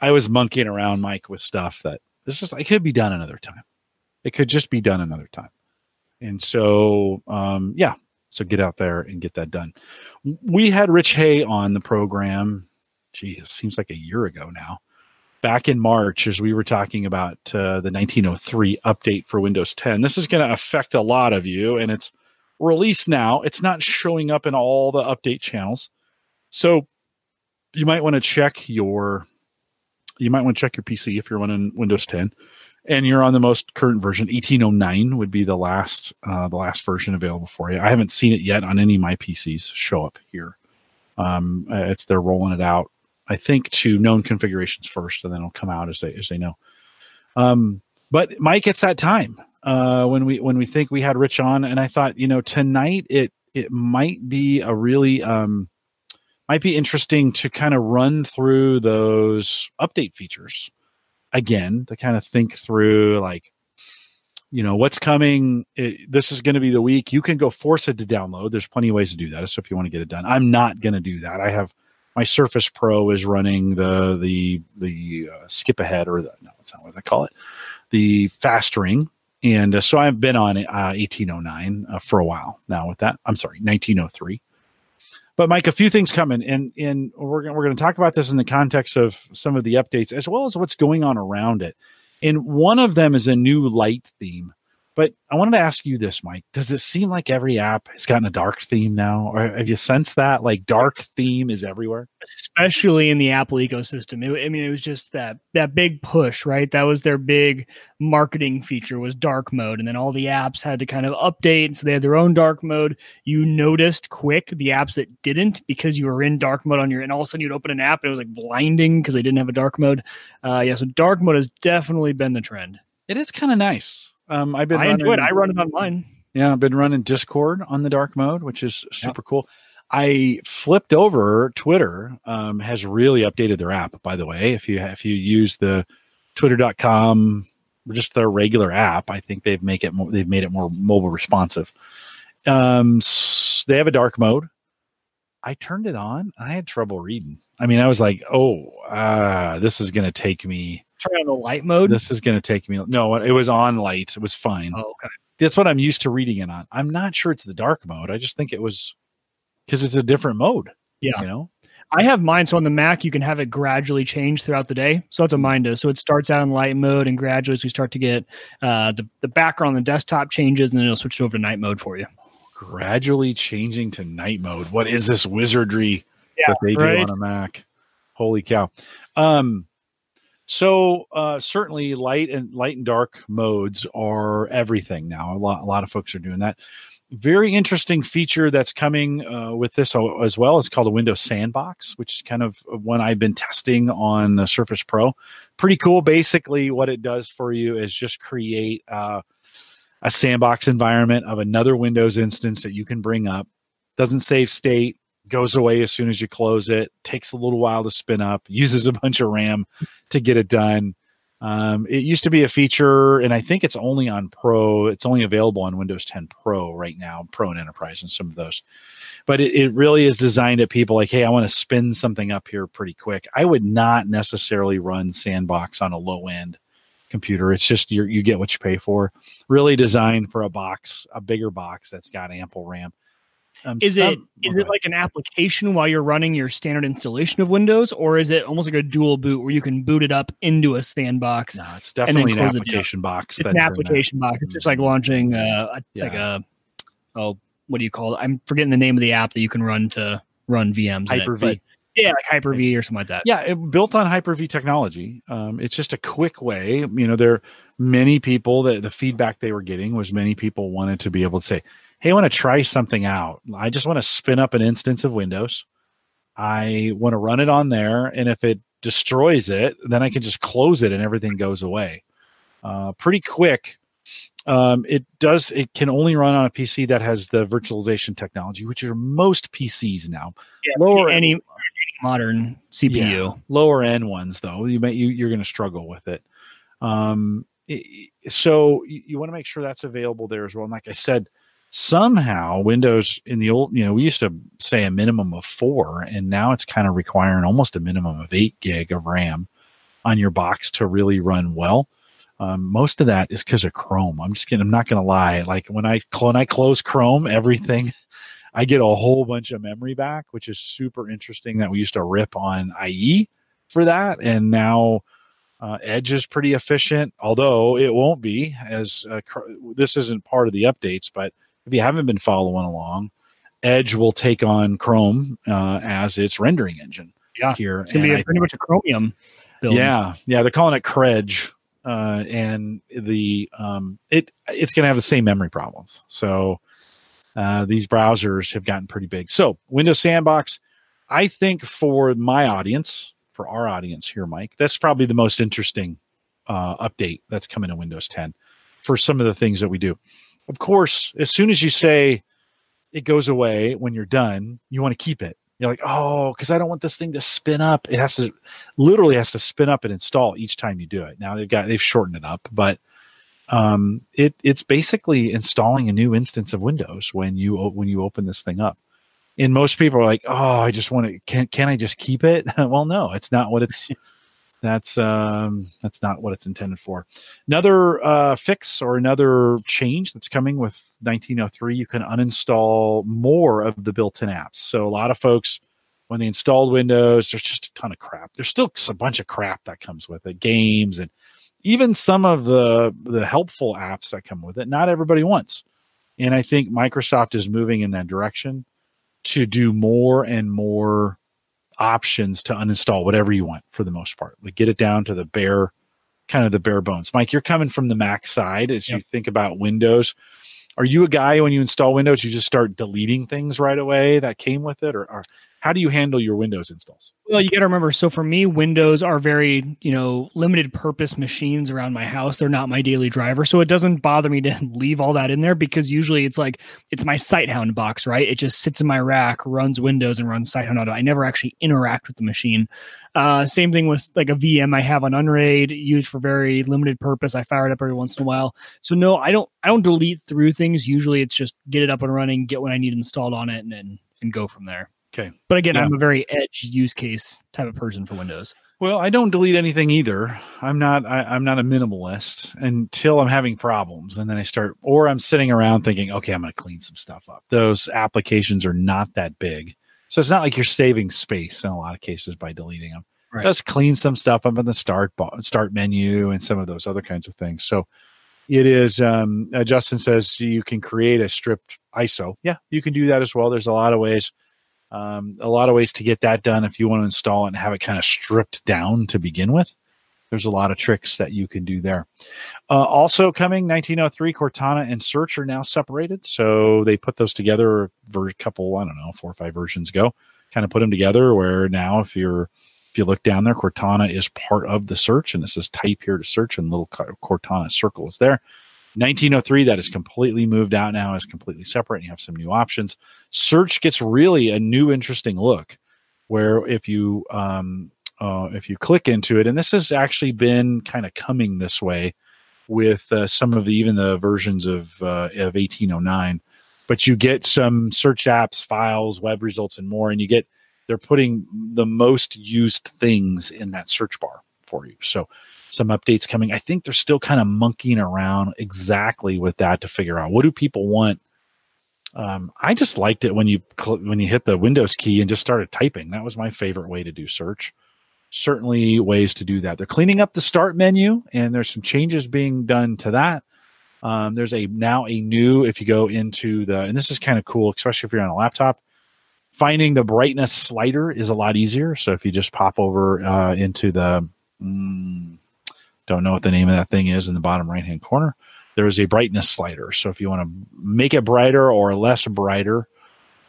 I was monkeying around, Mike, with stuff that this is. It could be done another time. It could just be done another time. And so, um, yeah. So get out there and get that done. We had Rich Hay on the program. Geez, seems like a year ago now. Back in March, as we were talking about uh, the nineteen oh three update for Windows ten. This is going to affect a lot of you, and it's released now. It's not showing up in all the update channels. So you might want to check your you might want to check your P C if you're running Windows ten and you're on the most current version. eighteen oh nine would be the last uh, the last version available for you. I haven't seen it yet on any of my P Cs show up here. Um, it's they're rolling it out, I think, to known configurations first, and then it'll come out as they as they know. Um, but Mike, it's that time uh, when we when we think we had Rich on, and I thought, you know, tonight it it might be a really um, might be interesting to kind of run through those update features again, to kind of think through like you know, what's coming, it, this is going to be the week. You can go force it to download. There's plenty of ways to do that. So if you want to get it done, I'm not going to do that. I have my Surface Pro is running the, the, the uh, skip ahead or the, no, that's not what I call it. The fast ring. And uh, so I've been on uh, eighteen oh nine uh, for a while now with that. I'm sorry, nineteen oh three. But Mike, a few things coming, and and we're gonna, we're going to talk about this in the context of some of the updates as well as what's going on around it. And one of them is a new light theme. But I wanted to ask you this, Mike. Does it seem like every app has gotten a dark theme now? Or have you sensed that? Like, dark theme is everywhere? Especially in the Apple ecosystem. It, I mean, it was just that that big push, right? That was their big marketing feature, was dark mode. And then all the apps had to kind of update. So they had their own dark mode. You noticed quick the apps that didn't, because you were in dark mode on your, and all of a sudden you'd open an app and it was like blinding because they didn't have a dark mode. Uh, yeah, so dark mode has definitely been the trend. It is kind of nice. Um, I've been I running, enjoy it. I run it online. Yeah, I've been running Discord on the dark mode, which is super yeah. cool. I flipped over. Twitter um, has really updated their app, by the way. If you if you use the twitter dot com, just their regular app, I think they've make it more, they've made it more mobile responsive. Um, so they have a dark mode. I turned it on. I had trouble reading. I mean, I was like, oh, uh, this is going to take me. Turn on the light mode? This is going to take me. No, it was on light. It was fine. Oh, okay. That's what I'm used to reading it on. I'm not sure it's the dark mode. I just think it was because it's a different mode. Yeah. You know? I have mine. So on the Mac, you can have it gradually change throughout the day. So that's what mine does. So it starts out in light mode, and gradually as we start to get uh, the, the background on the desktop changes, and then it'll switch over to night mode for you. Gradually changing to night mode. What is this wizardry yeah, that they right? do on a Mac? Holy cow. Um, so uh, certainly light and light and dark modes are everything now. A lot, a lot of folks are doing that. Very interesting feature that's coming uh, with this as well. It's called a Windows Sandbox, which is kind of one I've been testing on the Surface Pro. Pretty cool. Basically what it does for you is just create uh, a sandbox environment of another Windows instance that you can bring up. Doesn't save state, goes away as soon as you close it, takes a little while to spin up, uses a bunch of RAM to get it done. Um, it used to be a feature, and I think it's only on Pro. It's only available on Windows ten Pro right now, Pro and Enterprise and some of those. But it, it really is designed at people like, hey, I want to spin something up here pretty quick. I would not necessarily run Sandbox on a low-end computer. It's just you you get what you pay for. Really designed for a box, a bigger box that's got ample RAM. Um, is some, it is it like an application while you're running your standard installation of Windows, or is it almost like a dual boot where you can boot it up into a sandbox? No, it's definitely an application it box. It's that's an application box. It's just like launching uh, yeah. like a oh what do you call it? I'm forgetting the name of the app that you can run to run V Ms. Hyper-V. Yeah, like Hyper-V or something like that. Yeah, it, built on Hyper-V technology. Um, it's just a quick way. You know, there are many people that the feedback they were getting was many people wanted to be able to say, hey, I want to try something out. I just want to spin up an instance of Windows. I want to run it on there. And if it destroys it, then I can just close it and everything goes away. Uh, pretty quick. Um, it does. It can only run on a P C that has the virtualization technology, which are most P Cs now. Yeah, lower any, any modern C P U, yeah, lower end ones though, you may you, you're going to struggle with it. Um, it, so you, you want to make sure that's available there as well. And like I said, somehow Windows in the old, you know, we used to say a minimum of four, and now it's kind of requiring almost a minimum of eight gig of RAM on your box to really run well. Um, most of that is because of Chrome. I'm just kidding. I'm not going to lie. Like when I, when I close Chrome, everything, I get a whole bunch of memory back, which is super interesting that we used to rip on I E for that. And now uh, Edge is pretty efficient, although it won't be as uh, cr- this isn't part of the updates. But if you haven't been following along, Edge will take on Chrome uh, as its rendering engine. Yeah, here. It's going to be a, pretty much a Chromium build. Yeah. Yeah. They're calling it Credge. Uh, and the um, it it's going to have the same memory problems. So uh, these browsers have gotten pretty big. So Windows Sandbox, I think for my audience, for our audience here, Mike, that's probably the most interesting uh, update that's coming to Windows ten for some of the things that we do. Of course, as soon as you say it goes away when you're done, you want to keep it. You're like, oh, because I don't want this thing to spin up. It has to literally has to spin up and install each time you do it. Now they've got they've shortened it up, but um, it it's basically installing a new instance of Windows when you when you open this thing up. And most people are like, "Oh, I just want to. Can can I just keep it?" Well, no, it's not what it's. That's um, that's not what it's intended for. Another uh, fix or another change that's coming with nineteen oh three, you can uninstall more of the built-in apps. So a lot of folks, when they installed Windows, there's just a ton of crap. There's still a bunch of crap that comes with it, games and even some of the the helpful apps that come with it. Not everybody wants, and I think Microsoft is moving in that direction to do more and more options to uninstall whatever you want for the most part. Like get it down to the bare, kind of the bare bones. Mike, you're coming from the Mac side as yep. you think about Windows. Are you a guy when you install Windows, you just start deleting things right away that came with it? Or, or how do you handle your Windows installs? Well, you got to remember, so for me, Windows are very, you know, limited purpose machines around my house. They're not my daily driver. So it doesn't bother me to leave all that in there because usually it's like, it's my SiteHound box, right? It just sits in my rack, runs Windows and runs SiteHound. I never actually interact with the machine. Uh, same thing with like a V M I have on Unraid, used for very limited purpose. I fire it up every once in a while. So no, I don't I don't delete through things. Usually it's just get it up and running, get what I need installed on it, and then and go from there. Okay. But again, yeah. I'm a very edge use case type of person for Windows. Well, I don't delete anything either. I'm not I, I'm not a minimalist until I'm having problems. And then I start, or I'm sitting around thinking, okay, I'm gonna clean some stuff up. Those applications are not that big. So it's not like you're saving space in a lot of cases by deleting them. Right. Just clean some stuff up in the start start menu and some of those other kinds of things. So it is, um, uh, Justin says you can create a stripped I S O. Yeah, you can do that as well. There's a lot of ways, um, a lot of ways to get that done if you want to install it and have it kind of stripped down to begin with. There's a lot of tricks that you can do there. Uh, also coming, nineteen oh three, Cortana and Search are now separated. So they put those together a couple, I don't know, four or five versions ago. Kind of put them together where now if you're if you look down there, Cortana is part of the Search. And this is type here to search, and little Cortana circle is there. nineteen oh three, that is completely moved out now. It's completely separate. And you have some new options. Search gets really a new interesting look where if you... Um, Uh, if you click into it, and this has actually been kind of coming this way with uh, some of the, even the versions of uh, of eighteen oh nine, but you get some search apps, files, web results, and more, and you get, they're putting the most used things in that search bar for you. So some updates coming. I think they're still kind of monkeying around exactly with that to figure out what do people want. Um, I just liked it when you cl- when you hit the Windows key and just started typing. That was my favorite way to do search. Certainly ways to do that. They're cleaning up the start menu, and there's some changes being done to that. Um, there's a now a new, if you go into the, and this is kind of cool, especially if you're on a laptop, finding the brightness slider is a lot easier. So if you just pop over uh, into the, mm, don't know what the name of that thing is in the bottom right-hand corner, there is a brightness slider. So if you want to make it brighter or less brighter,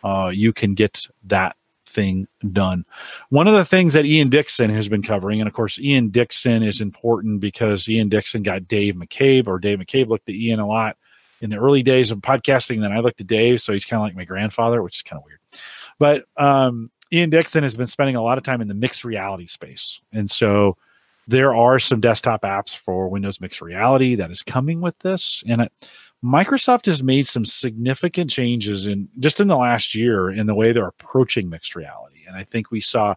uh, you can get that thing done. One of the things that Ian Dixon has been covering, and of course Ian Dixon is important because Ian Dixon got Dave McCabe, or Dave McCabe looked at Ian a lot in the early days of podcasting. Then I looked at Dave, so he's kind of like my grandfather, which is kind of weird. But um, Ian Dixon has been spending a lot of time in the mixed reality space, and so there are some desktop apps for Windows Mixed Reality that is coming with this, and it, Microsoft has made some significant changes in just in the last year in the way they're approaching mixed reality. And I think we saw,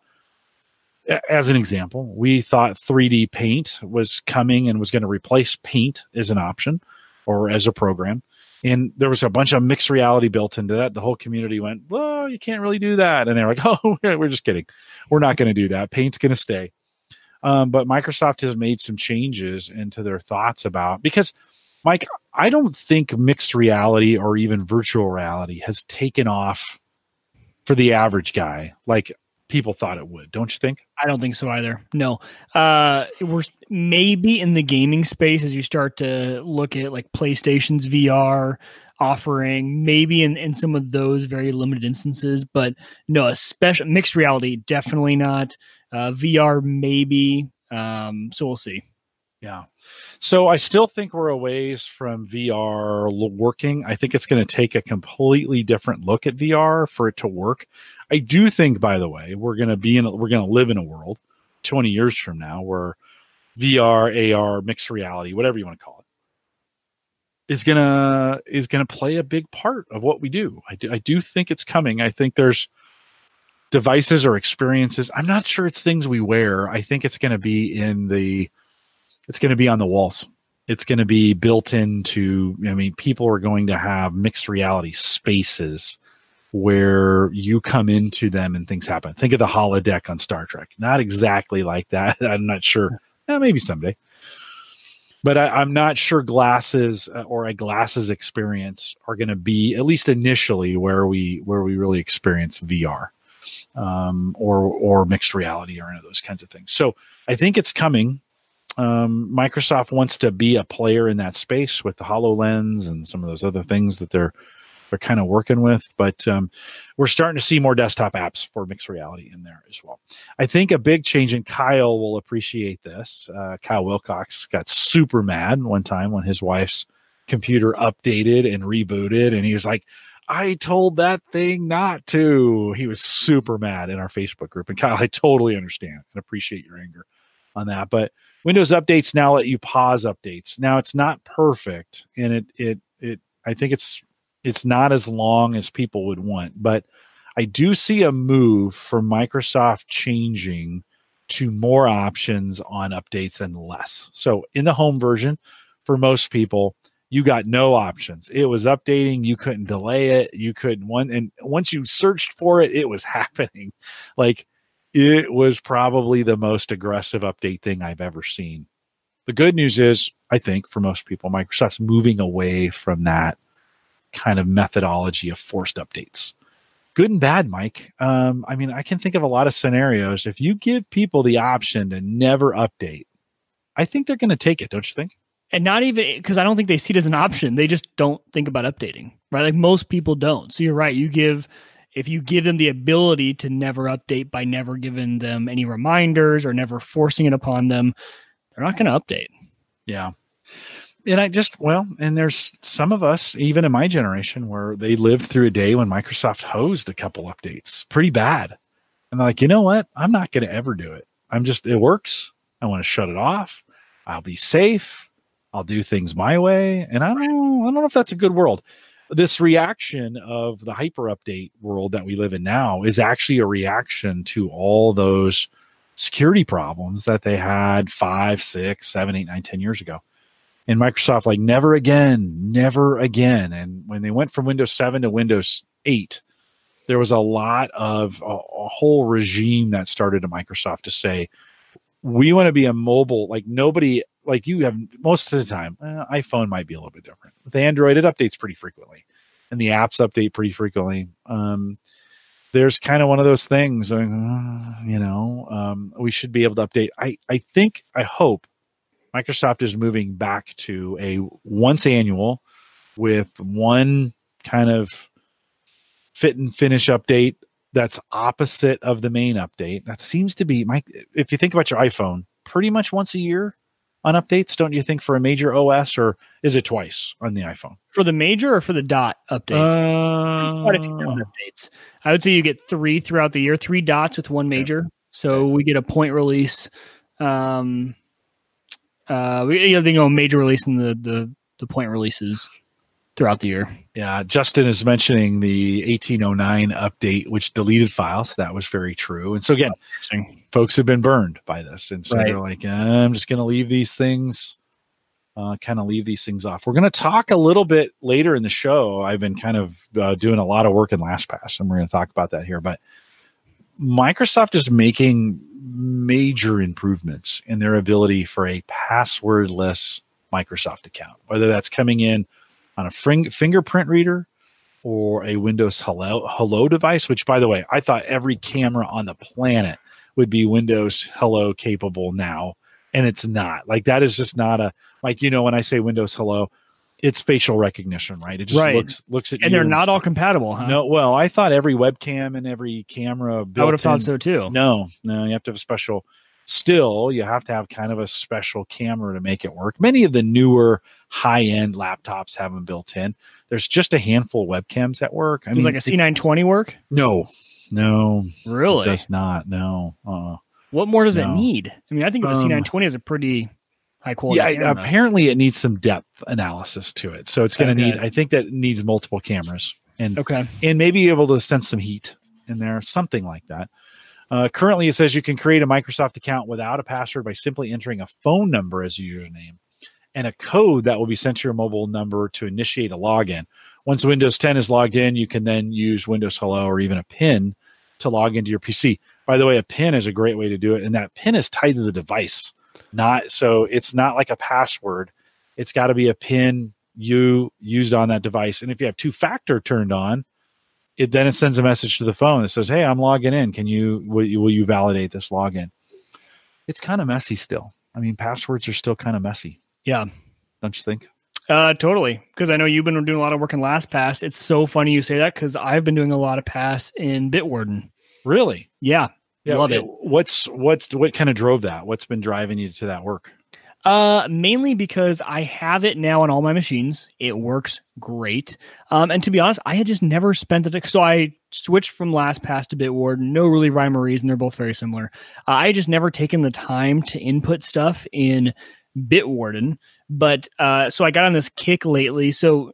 as an example, we thought three D Paint was coming and was going to replace Paint as an option or as a program. And there was a bunch of mixed reality built into that. The whole community went, well, you can't really do that. And they're like, oh, we're just kidding. We're not going to do that. Paint's going to stay. Um, but Microsoft has made some changes into their thoughts about, because Mike, I don't think mixed reality or even virtual reality has taken off for the average guy like people thought it would. Don't you think? I don't think so either. No. Uh, we're maybe in the gaming space as you start to look at like PlayStation's V R offering, maybe in, in some of those very limited instances. But no, especially mixed reality, definitely not. Uh, V R, maybe. Um, so we'll see. Yeah. So I still think we're a ways from V R working. I think it's going to take a completely different look at V R for it to work. I do think, by the way, we're going to be in a, we're going to live in a world twenty years from now where V R, A R, mixed reality, whatever you want to call it, is gonna is gonna play a big part of what we do. I do I do think it's coming. I think there's devices or experiences. I'm not sure it's things we wear. I think it's gonna be in the it's gonna be on the walls. It's gonna be built into, I mean, people are going to have mixed reality spaces where you come into them and things happen. Think of the holodeck on Star Trek. Not exactly like that. I'm not sure. Eh, maybe someday. But I, I'm not sure glasses or a glasses experience are going to be, at least initially, where we where we really experience V R um, or or mixed reality or any of those kinds of things. So I think it's coming. Um, Microsoft wants to be a player in that space with the HoloLens and some of those other things that they're they're kind of working with. But um, we're starting to see more desktop apps for mixed reality in there as well. I think a big change, and Kyle will appreciate this. Uh, Kyle Wilcox got super mad one time when his wife's computer updated and rebooted, and he was like, I told that thing not to. He was super mad in our Facebook group. And Kyle, I totally understand and appreciate your anger on that. But Windows updates now let you pause updates. Now, it's not perfect, and it it it I think it's it's not as long as people would want, but I do see a move for Microsoft changing to more options on updates and less. So in the home version, for most people, you got no options. It was updating. You couldn't delay it. You couldn't one. And once you searched for it, it was happening. Like, it was probably the most aggressive update thing I've ever seen. The good news is, I think for most people, Microsoft's moving away from that kind of methodology of forced updates. Good and bad, Mike. Um, I mean, I can think of a lot of scenarios. If you give people the option to never update, I think they're going to take it, don't you think? And not even because I don't think they see it as an option. They just don't think about updating, right? Like, most people don't. So you're right. You give... If you give them the ability to never update by never giving them any reminders or never forcing it upon them, they're not going to update. Yeah. And I just, well, and there's some of us, even in my generation, where they lived through a day when Microsoft hosed a couple updates pretty bad. And they're like, you know what? I'm not going to ever do it. I'm just, it works. I want to shut it off. I'll be safe. I'll do things my way. And I don't, I don't know if that's a good world. This reaction of the hyper update world that we live in now is actually a reaction to all those security problems that they had five, six, seven, eight, nine, ten years ago. And Microsoft, like, never again, never again. And when they went from Windows seven to Windows eight, there was a lot of a, a whole regime that started at Microsoft to say, we want to be a mobile, like nobody, like you have most of the time, uh, iPhone might be a little bit different. With Android, it updates pretty frequently, and the apps update pretty frequently. Um, there's kind of one of those things, uh, you know, um, we should be able to update. I, I think, I hope Microsoft is moving back to a once annual with one kind of fit and finish update that's opposite of the main update. That seems to be, Mike, if you think about your iPhone, pretty much once a year on updates, don't you think, for a major O S? Or is it twice on the iPhone? For the major or for the dot updates? Uh, quite a few updates. I would say you get three throughout the year, three dots with one major. Okay. So we get a point release. Um, uh, we, you know, they go major release and the, the, the point releases throughout the year. Yeah, Justin is mentioning the eighteen oh nine update, which deleted files. That was very true. And so again, oh, folks have been burned by this. And so right. They're like, I'm just going to leave these things, uh, kind of leave these things off. We're going to talk a little bit later in the show. I've been kind of uh, doing a lot of work in LastPass, and we're going to talk about that here. But Microsoft is making major improvements in their ability for a passwordless Microsoft account, whether that's coming in on a fring- fingerprint reader or a Windows Hello Hello device, which, by the way, I thought every camera on the planet would be Windows Hello capable now, and it's not. Like, that is just not a, like, you know, when I say Windows Hello, it's facial recognition, right? It just right. looks looks at and you. And they're not all compatible, huh? No, well, I thought every webcam and every camera built I would have thought in, so, too. No, no, you have to have a special, still, you have to have kind of a special camera to make it work. Many of the newer high-end laptops have them built in. There's just a handful of webcams that work. I does mean, like a C nine twenty work? No, no, really, it does not. No. Uh, what more does no. it need? I mean, I think of a um, C nine twenty is a pretty high quality. Yeah, camera. Apparently it needs some depth analysis to it. So it's going to okay. need, I think that needs multiple cameras and, okay. and maybe able to sense some heat in there, something like that. Uh, currently it says you can create a Microsoft account without a password by simply entering a phone number as your username and a code that will be sent to your mobile number to initiate a login. Once Windows ten is logged in, you can then use Windows Hello or even a PIN to log into your P C. By the way, a PIN is a great way to do it. And that PIN is tied to the device. Not so it's not like a password. It's got to be a PIN you used on that device. And if you have two-factor turned on, it then it sends a message to the phone that says, "Hey, I'm logging in. Can you will you, will you validate this login?" It's kind of messy still. I mean, passwords are still kind of messy. Yeah, don't you think? Uh, totally. Because I know you've been doing a lot of work in LastPass. It's so funny you say that because I've been doing a lot of pass in Bitwarden. Really? Yeah, yeah. Love it. What's what's what kind of drove that? What's been driving you to that work? Uh, mainly because I have it now on all my machines. It works great. Um, and to be honest, I had just never spent the time. So I switched from LastPass to Bitwarden. No really rhyme or reason. They're both very similar. Uh, I had just never taken the time to input stuff in Bitwarden. But uh, so I got on this kick lately. So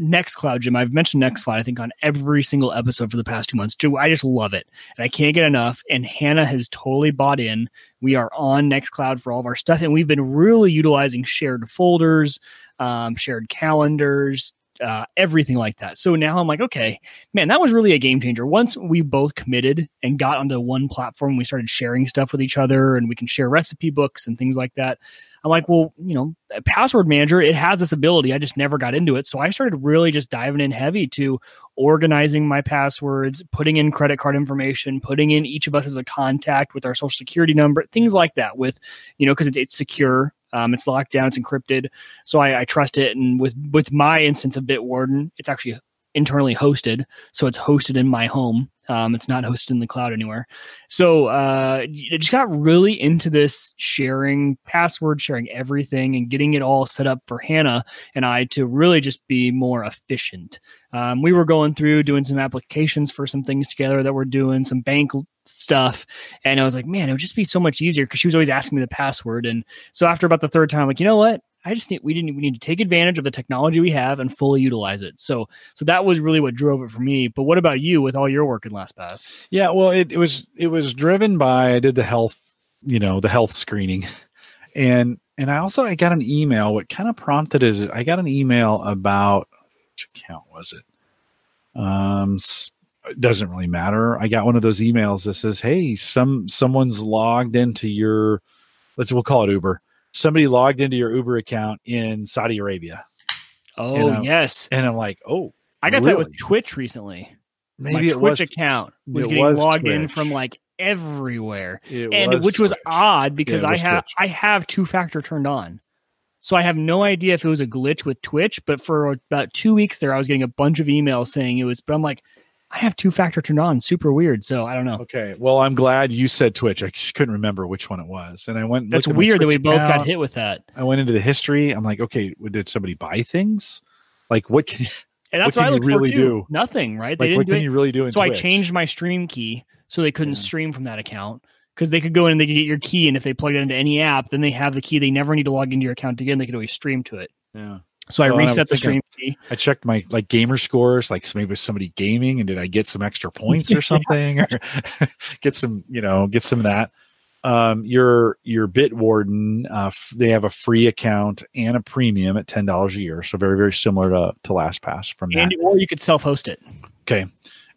NextCloud, Jim, I've mentioned NextCloud, I think, on every single episode for the past two months. I just love it. And I can't get enough. And Hannah has totally bought in. We are on NextCloud for all of our stuff. And we've been really utilizing shared folders, um, shared calendars, uh, everything like that. So now I'm like, okay, man, that was really a game changer. Once we both committed and got onto one platform, we started sharing stuff with each other and we can share recipe books and things like that. I'm like, well, you know, password manager, it has this ability. I just never got into it. So I started really just diving in heavy to organizing my passwords, putting in credit card information, putting in each of us as a contact with our social security number, things like that with, you know, because it, it's secure. Um, it's locked down, it's encrypted. So I, I trust it. And with, with my instance of Bitwarden, it's actually internally hosted. So it's hosted in my home. Um, it's not hosted in the cloud anywhere. So uh, I just got really into this sharing password, sharing everything, and getting it all set up for Hannah and I to really just be more efficient. Um, we were going through doing some applications for some things together that we're doing, some bank stuff. And I was like, man, it would just be so much easier because she was always asking me the password. And so after about the third time, I'm like, you know what? I just need, we didn't, we need to take advantage of the technology we have and fully utilize it. So, so that was really what drove it for me. But what about you with all your work in LastPass? Yeah, well, it, it was, it was driven by, I did the health, you know, the health screening. And, and I also, I got an email. What kind of prompted is I got an email about, which account was it? Um, it doesn't really matter. I got one of those emails that says, hey, some, someone's logged into your, let's, we'll call it Uber. Somebody logged into your Uber account in Saudi Arabia. Oh, and yes. And I'm like, oh, I got really? that with Twitch recently. Maybe My it Twitch was, account was getting was logged Twitch. in from like everywhere. It and was which Twitch. was odd because yeah, was I have, Twitch. I have two factor turned on. So I have no idea if it was a glitch with Twitch, but for about two weeks there, I was getting a bunch of emails saying it was, but I'm like, I have two factor turned on. Super weird. So I don't know. Okay. Well, I'm glad you said Twitch. I just couldn't remember which one it was. And I went, that's weird that we both account. got hit with that. I went into the history. I'm like, okay, did somebody buy things? Like what can, and that's what, what I looked really for too. do? Nothing, right? Like, they didn't what do can it. you really do in So Twitch? I changed my stream key so they couldn't yeah. stream from that account. Because they could go in and they could get your key, and if they plug it into any app, then they have the key. They never need to log into your account again. They could always stream to it. Yeah. So I well, reset I the stream key. I checked my like gamer scores, like maybe it was somebody gaming, and did I get some extra points or something, or get some, you know, get some of that. Um, your your Bitwarden, uh, f- they have a free account and a premium at ten dollars a year, so very very similar to to LastPass from that. And or you could self host it. Okay,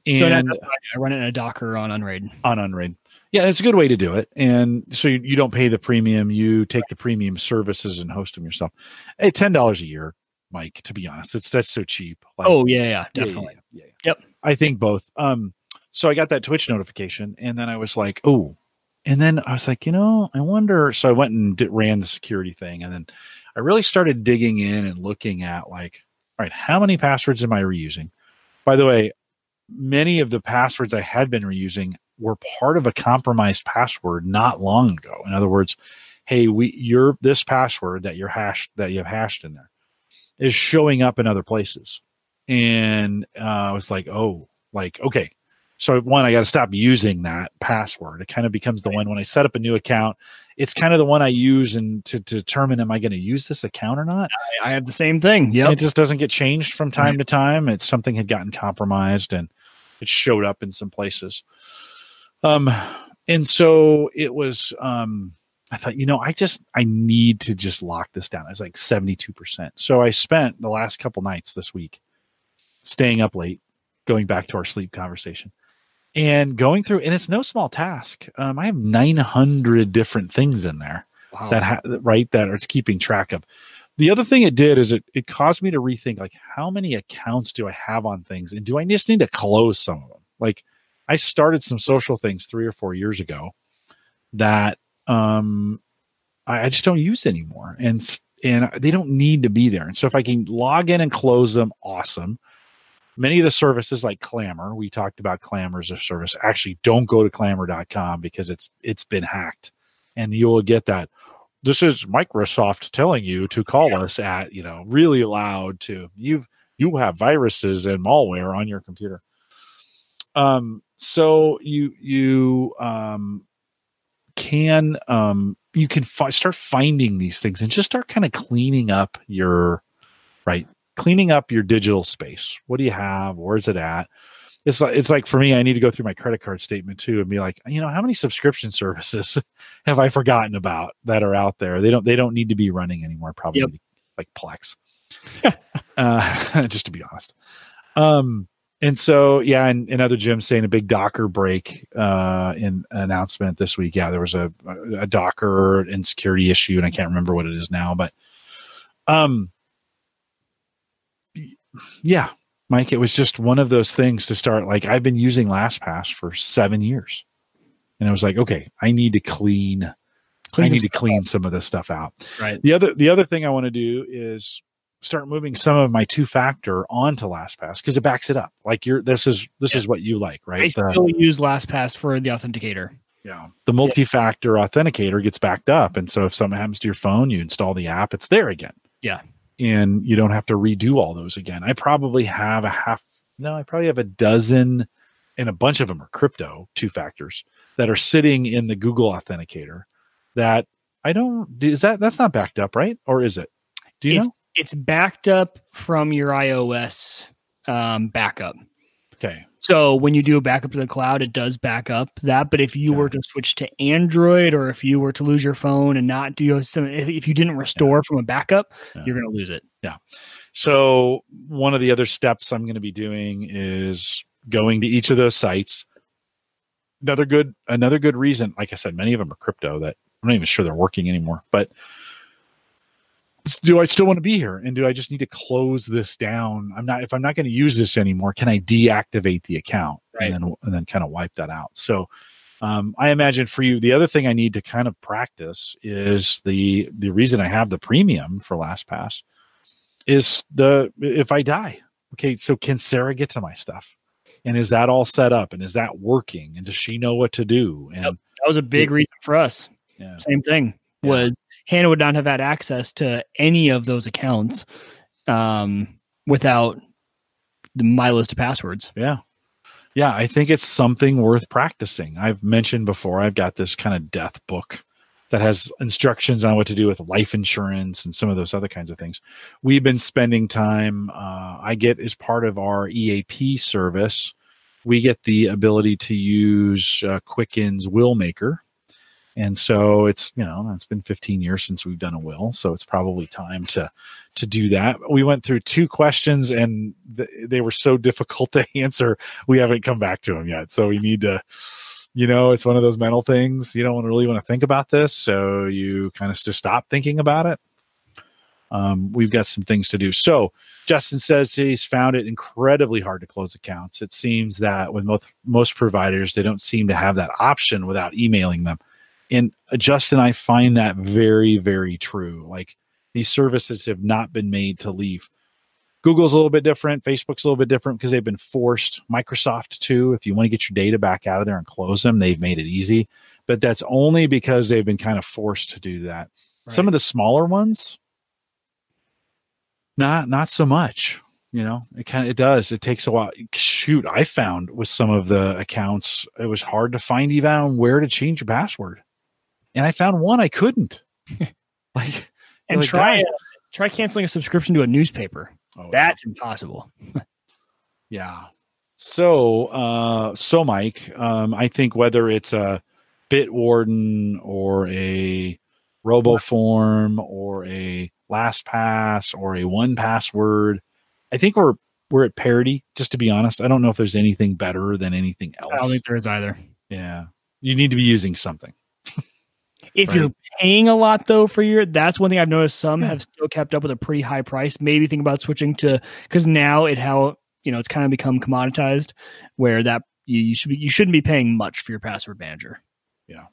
and so I run it in a Docker on Unraid. On Unraid. Yeah, it's a good way to do it. And so you, you don't pay the premium. You take the premium services and host them yourself. Hey, ten dollars a year, Mike, to be honest. It's That's so cheap. Like, oh, yeah, yeah, definitely. Yeah, yeah, yeah. Yep. I think both. Um, so I got that Twitch notification, and then I was like, oh. And then I was like, you know, I wonder. So I went and did, ran the security thing, and then I really started digging in and looking at, like, all right, how many passwords am I reusing? By the way, many of the passwords I had been reusing were part of a compromised password not long ago. In other words, hey, we your this password that you're hashed that you have hashed in there is showing up in other places. And uh, I was like, oh, like okay, So one, I got to stop using that password. It kind of becomes the one when I set up a new account. It's kind of the one I use and to, to determine, am I going to use this account or not? I, I have the same thing. Yeah. It just doesn't get changed from time right. to time. It's something had gotten compromised and it showed up in some places. Um, and so it was, um, I thought, you know, I just, I need to just lock this down. I was like seventy-two percent. So I spent the last couple nights this week staying up late, going back to our sleep conversation. And going through, and it's no small task. Um, I have nine hundred different things in there wow. that, ha- right, that it's keeping track of. The other thing it did is it, it caused me to rethink, like, how many accounts do I have on things? And do I just need to close some of them? Like, I started some social things three or four years ago that um, I, I just don't use anymore. And, and they don't need to be there. And so if I can log in and close them, awesome. Many of the services like Clamor, we talked about Clamor as a service. Actually, don't go to clamor dot com because it's it's been hacked. And you'll get that. This is Microsoft telling you to call yeah. us at, you know, really loud to you've you have viruses and malware on your computer. Um so you you um can um you can fi- start finding these things and just start kind of cleaning up your right cleaning up your digital space. What do you have? Where's it at? It's like, it's like for me, I need to go through my credit card statement too and be like, you know, how many subscription services have I forgotten about that are out there? They don't, they don't need to be running anymore. Probably yep. like Plex, uh, just to be honest. Um, and so, yeah. And, and other gyms saying a big Docker break uh, in announcement this week. Yeah. There was a, a Docker and security issue and I can't remember what it is now, but, um, yeah, Mike, it was just one of those things to start. Like, I've been using LastPass for seven years and I was like, okay, I need to clean, clean I need to clean out. some of this stuff out. Right. The other, the other thing I want to do is start moving some of my two factor onto LastPass because it backs it up. Like you're, this is, this yeah. is what you like, right? I still the, use LastPass for the authenticator. Yeah. The multi-factor yeah. authenticator gets backed up. And so if something happens to your phone, you install the app, it's there again. Yeah. And you don't have to redo all those again. I probably have a half, no, I probably have a dozen and a bunch of them are crypto two factors that are sitting in the Google Authenticator that I don't, is that, that's not backed up, right? Or is it? Do you it's, know? It's backed up from your iOS um, backup. Okay. So when you do a backup to the cloud, it does back up that. But if you yeah. were to switch to Android or if you were to lose your phone and not do some, if you didn't restore yeah. from a backup, yeah. you're going to lose it. Yeah. So one of the other steps I'm going to be doing is going to each of those sites. Another good, another good reason, like I said, many of them are crypto that I'm not even sure they're working anymore, but do I still want to be here? And do I just need to close this down? I'm not, if I'm not going to use this anymore, can I deactivate the account right. and then, and then kind of wipe that out? So um, I imagine for you, the other thing I need to kind of practice is the, the reason I have the premium for LastPass is the, if I die, okay. So can Sarah get to my stuff and is that all set up and is that working? And does she know what to do? And yep. that was a big it, reason for us. Yeah. Same thing yeah. was, Hannah would not have had access to any of those accounts um, without the, my list of passwords. Yeah. Yeah. I think it's something worth practicing. I've mentioned before, I've got this kind of death book that has instructions on what to do with life insurance and some of those other kinds of things. We've been spending time. Uh, I get as part of our E A P service, we get the ability to use uh, Quicken's Willmaker. And so it's, you know, it's been fifteen years since we've done a will. So it's probably time to, to do that. We went through two questions and th- they were so difficult to answer. We haven't come back to them yet. So we need to, you know, it's one of those mental things. You don't really want to think about this. So you kind of just stop thinking about it. Um, we've got some things to do. So Justin says he's found it incredibly hard to close accounts. It seems that with most, most providers, they don't seem to have that option without emailing them. And Justin, I find that very, very true. Like these services have not been made to leave. Google's a little bit different. Facebook's a little bit different because they've been forced. Microsoft too. If you want to get your data back out of there and close them, they've made it easy. But that's only because they've been kind of forced to do that. Right. Some of the smaller ones, not not so much. You know, it kind of, it does. It takes a while. Shoot, I found with some of the accounts, it was hard to find even where to change your password. And I found one I couldn't. Like, and like, try was, try canceling a subscription to a newspaper. Oh, That's yeah. impossible. Yeah. So, uh, so Mike, um, I think whether it's a Bitwarden or a RoboForm or a LastPass or a one password, I think we're we're at parity, just to be honest. I don't know if there's anything better than anything else. I don't think there is either. Yeah. You need to be using something. If right? you're paying a lot, though, for your... That's one thing I've noticed. Some yeah. have still kept up with a pretty high price. Maybe think about switching to... Because now it how you know it's kind of become commoditized, where that you, you, should be, you shouldn't be paying much for your password manager. Yeah.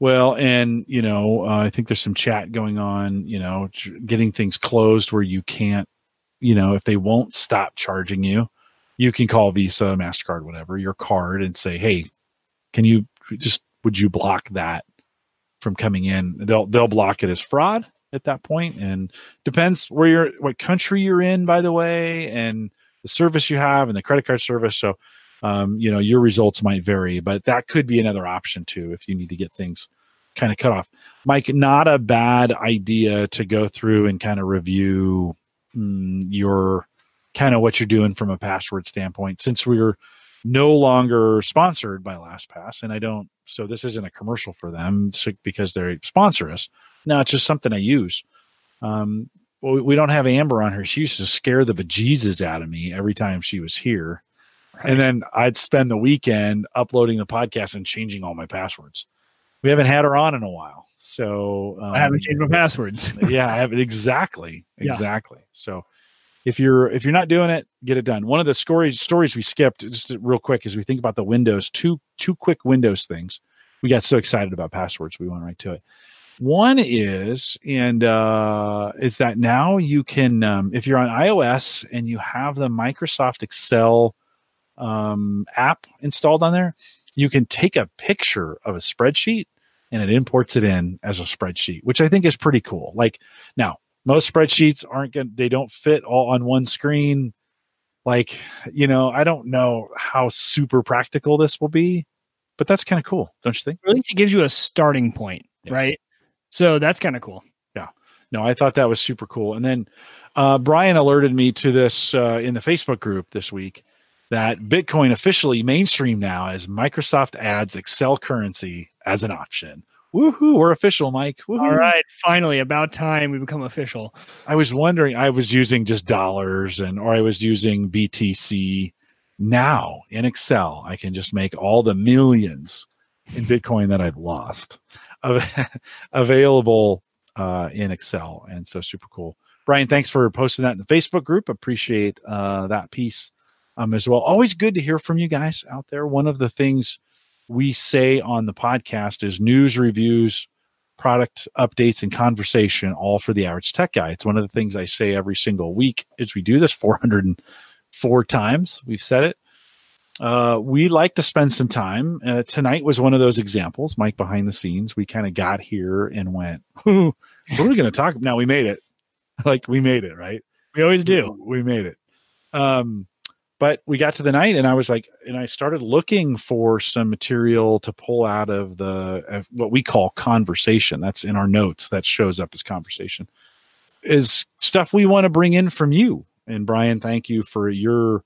Well, and, you know, uh, I think there's some chat going on, you know, getting things closed where you can't, you know, if they won't stop charging you, you can call Visa, MasterCard, whatever, your card and say, hey, can you just, would you block that from coming in? They'll, they'll block it as fraud at that point. And depends where you're, what country you're in, by the way, and the service you have and the credit card service. So, um, you know, your results might vary, but that could be another option too, if you need to get things kind of cut off. Mike, not a bad idea to go through and kind of review your kind of what you're doing from a password standpoint, since we're no longer sponsored by LastPass, and I don't, so this isn't a commercial for them because they sponsor us. No, it's just something I use. Um, well, we don't have Amber on here. She used to scare the bejesus out of me every time she was here. Right. And then I'd spend the weekend uploading the podcast and changing all my passwords. We haven't had her on in a while. So um, I haven't changed my passwords. yeah, I haven't exactly, exactly. Yeah. So if you're if you're not doing it, get it done. One of the stories stories we skipped just real quick is we think about the Windows two two quick Windows things. We got so excited about passwords, we went right to it. One is and uh, is that now you can um, if you're on iOS and you have the Microsoft Excel um, app installed on there, you can take a picture of a spreadsheet and it imports it in as a spreadsheet, which I think is pretty cool. Like now, most spreadsheets aren't going to, they don't fit all on one screen. Like, you know, I don't know how super practical this will be, but that's kind of cool. Don't you think? At least it gives you a starting point, yeah. right? So that's kind of cool. Yeah. No, I thought that was super cool. And then uh, Brian alerted me to this uh, in the Facebook group this week, that Bitcoin officially mainstream now as Microsoft adds Excel currency as an option. Woohoo, we're official, Mike. Woo-hoo. All right, finally, about time we become official. I was wondering, I was using just dollars and or I was using B T C. Now in Excel, I can just make all the millions in Bitcoin that I've lost of, available uh, in Excel. And so super cool. Brian, thanks for posting that in the Facebook group. Appreciate uh, that piece. Um, as well. Always good to hear from you guys out there. One of the things we say on the podcast is news, reviews, product updates, and conversation, all for the average tech guy. It's one of the things I say every single week as we do this four hundred four times. We've said it. Uh, we like to spend some time. Uh, tonight was one of those examples, Mike, behind the scenes. We kind of got here and went, what are we going to talk about? Now we made it. Like we made it, right? We always do. We made it. Um, But we got to the night and I was like, and I started looking for some material to pull out of the, of what we call conversation. That's in our notes. That shows up as conversation is stuff we want to bring in from you. And Brian, thank you for your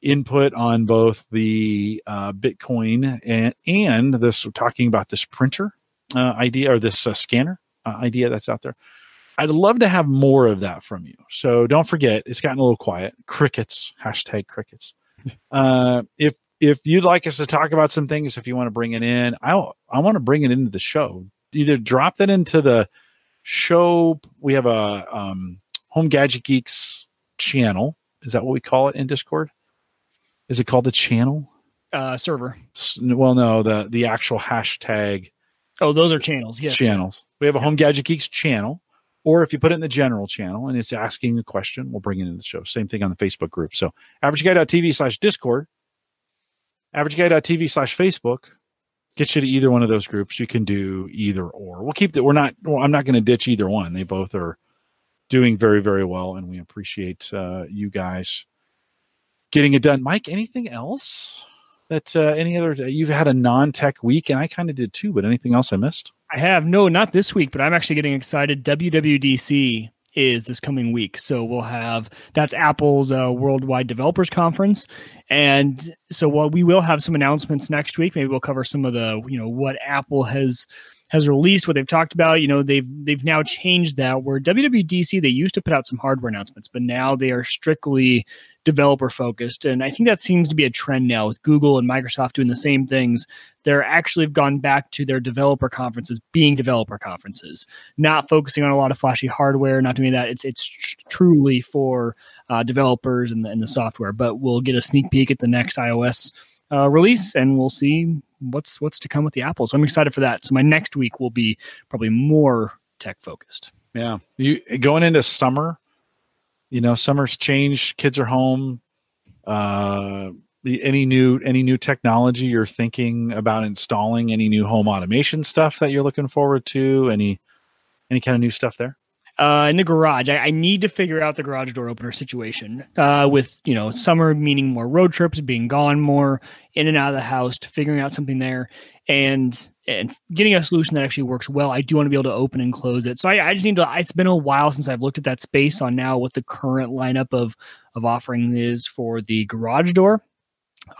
input on both the uh, Bitcoin and, and this talking about this printer uh, idea or this uh, scanner uh, idea that's out there. I'd love to have more of that from you. So don't forget, it's gotten a little quiet. Crickets, hashtag crickets. Uh, if if you'd like us to talk about some things, if you want to bring it in, I I want to bring it into the show. Either drop that into the show. We have a um, Home Gadget Geeks channel. Is that what we call it in Discord? Is it called the channel? Uh, server. Well, no, the the actual hashtag. Oh, those are channels. Yes, channels. We have a Home Gadget Geeks channel. Or if you put it in the general channel and it's asking a question, we'll bring it into the show. Same thing on the Facebook group. So AverageGuy.tv slash Discord, AverageGuy.tv slash Facebook, gets you to either one of those groups. You can do either or. We'll keep that. We're not. Well, I'm not going to ditch either one. They both are doing very, very well, and we appreciate uh, you guys getting it done. Mike, anything else? That uh, any other? You've had a non-tech week, and I kind of did too. But anything else I missed? I have no, not this week, but I'm actually getting excited. W W D C is this coming week, so we'll have that's Apple's uh, Worldwide Developers Conference, and so while we will have some announcements next week, maybe we'll cover some of the you know what Apple has. has released, what they've talked about. You know, they've they've now changed that, where W W D C, they used to put out some hardware announcements, but now they are strictly developer focused. And I think that seems to be a trend now with Google and Microsoft doing the same things. They're actually gone back to their developer conferences being developer conferences, not focusing on a lot of flashy hardware, not doing that. It's it's truly for uh, developers and the, and the software, but we'll get a sneak peek at the next iOS Uh, release, and we'll see what's what's to come with the Apple. So I'm excited for that. So my next week will be probably more tech focused. Yeah, you going into summer. You know, summer's changed. Kids are home. Uh, any new any new technology you're thinking about installing? Any new home automation stuff that you're looking forward to? Any any kind of new stuff there? Uh, in the garage, I, I need to figure out the garage door opener situation uh, with, you know, summer meaning more road trips, being gone more, in and out of the house, figuring out something there and and getting a solution that actually works well. I do want to be able to open and close it. So I, I just need to, it's been a while since I've looked at that space on now what the current lineup of, of offering is for the garage door.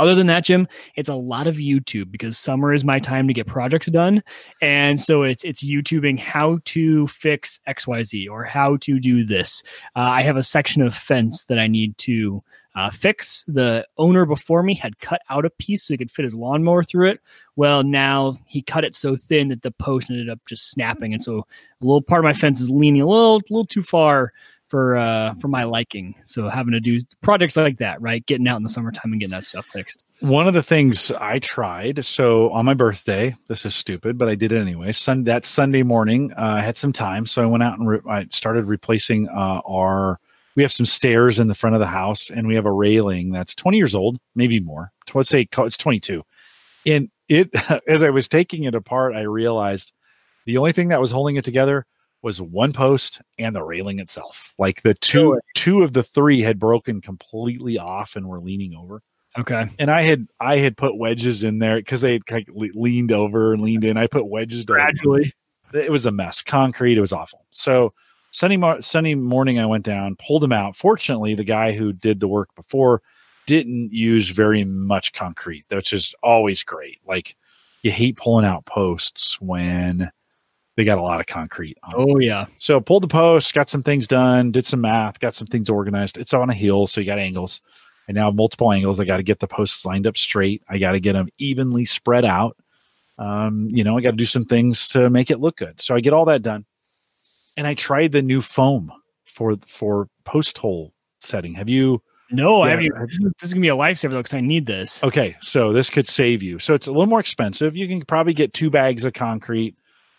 Other than that, Jim, it's a lot of YouTube because summer is my time to get projects done. And so it's it's YouTubing how to fix X Y Z or how to do this. Uh, I have a section of fence that I need to uh, fix. The owner before me had cut out a piece so he could fit his lawnmower through it. Well, now he cut it so thin that the post ended up just snapping. And so a little part of my fence is leaning a little, a little too far for uh for my liking. So having to do projects like that, right? Getting out in the summertime and getting that stuff fixed. One of the things I tried, so on my birthday, this is stupid, but I did it anyway. Sun that Sunday morning, uh, I had some time, so I went out and re- I started replacing uh, our, we have some stairs in the front of the house, and we have a railing that's twenty years old, maybe more. Let's say it's twenty-two. And it, as I was taking it apart, I realized the only thing that was holding it together was one post and the railing itself. Like the two, two of the three had broken completely off and were leaning over. Okay. And I had, I had put wedges in there because they had kind of leaned over and leaned in. I put wedges gradually. Down. It was a mess. Concrete. It was awful. So Sunday, mo- Sunday morning, I went down, pulled them out. Fortunately, the guy who did the work before didn't use very much concrete, which is always great. Like you hate pulling out posts when they got a lot of concrete on. Oh, yeah. So pulled the post, got some things done, did some math, got some things organized. It's on a hill, so you got angles. And now multiple angles. I got to get the posts lined up straight. I got to get them evenly spread out. Um, you know, I got to do some things to make it look good. So I get all that done. And I tried the new foam for for post hole setting. Have you? No, yeah, I haven't. This is going to be a lifesaver, though, because I need this. Okay, so this could save you. So it's a little more expensive. You can probably get two bags of concrete.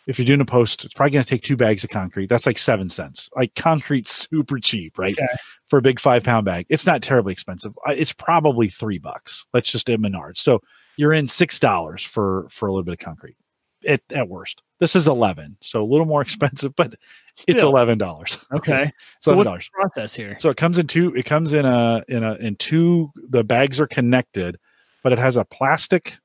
If you're doing a post, it's probably going to take two bags of concrete. That's like seven cents. Like concrete's super cheap, right? Okay. For a big five pound bag. It's not terribly expensive. It's probably three bucks. Let's just at Menards. So you're in six dollars for, for a little bit of concrete at, at worst. This is eleven. So a little more expensive, but still, it's eleven dollars. Okay. So what's the process here? So it comes in two, it comes in a, in a, in two, the bags are connected, but it has a plastic,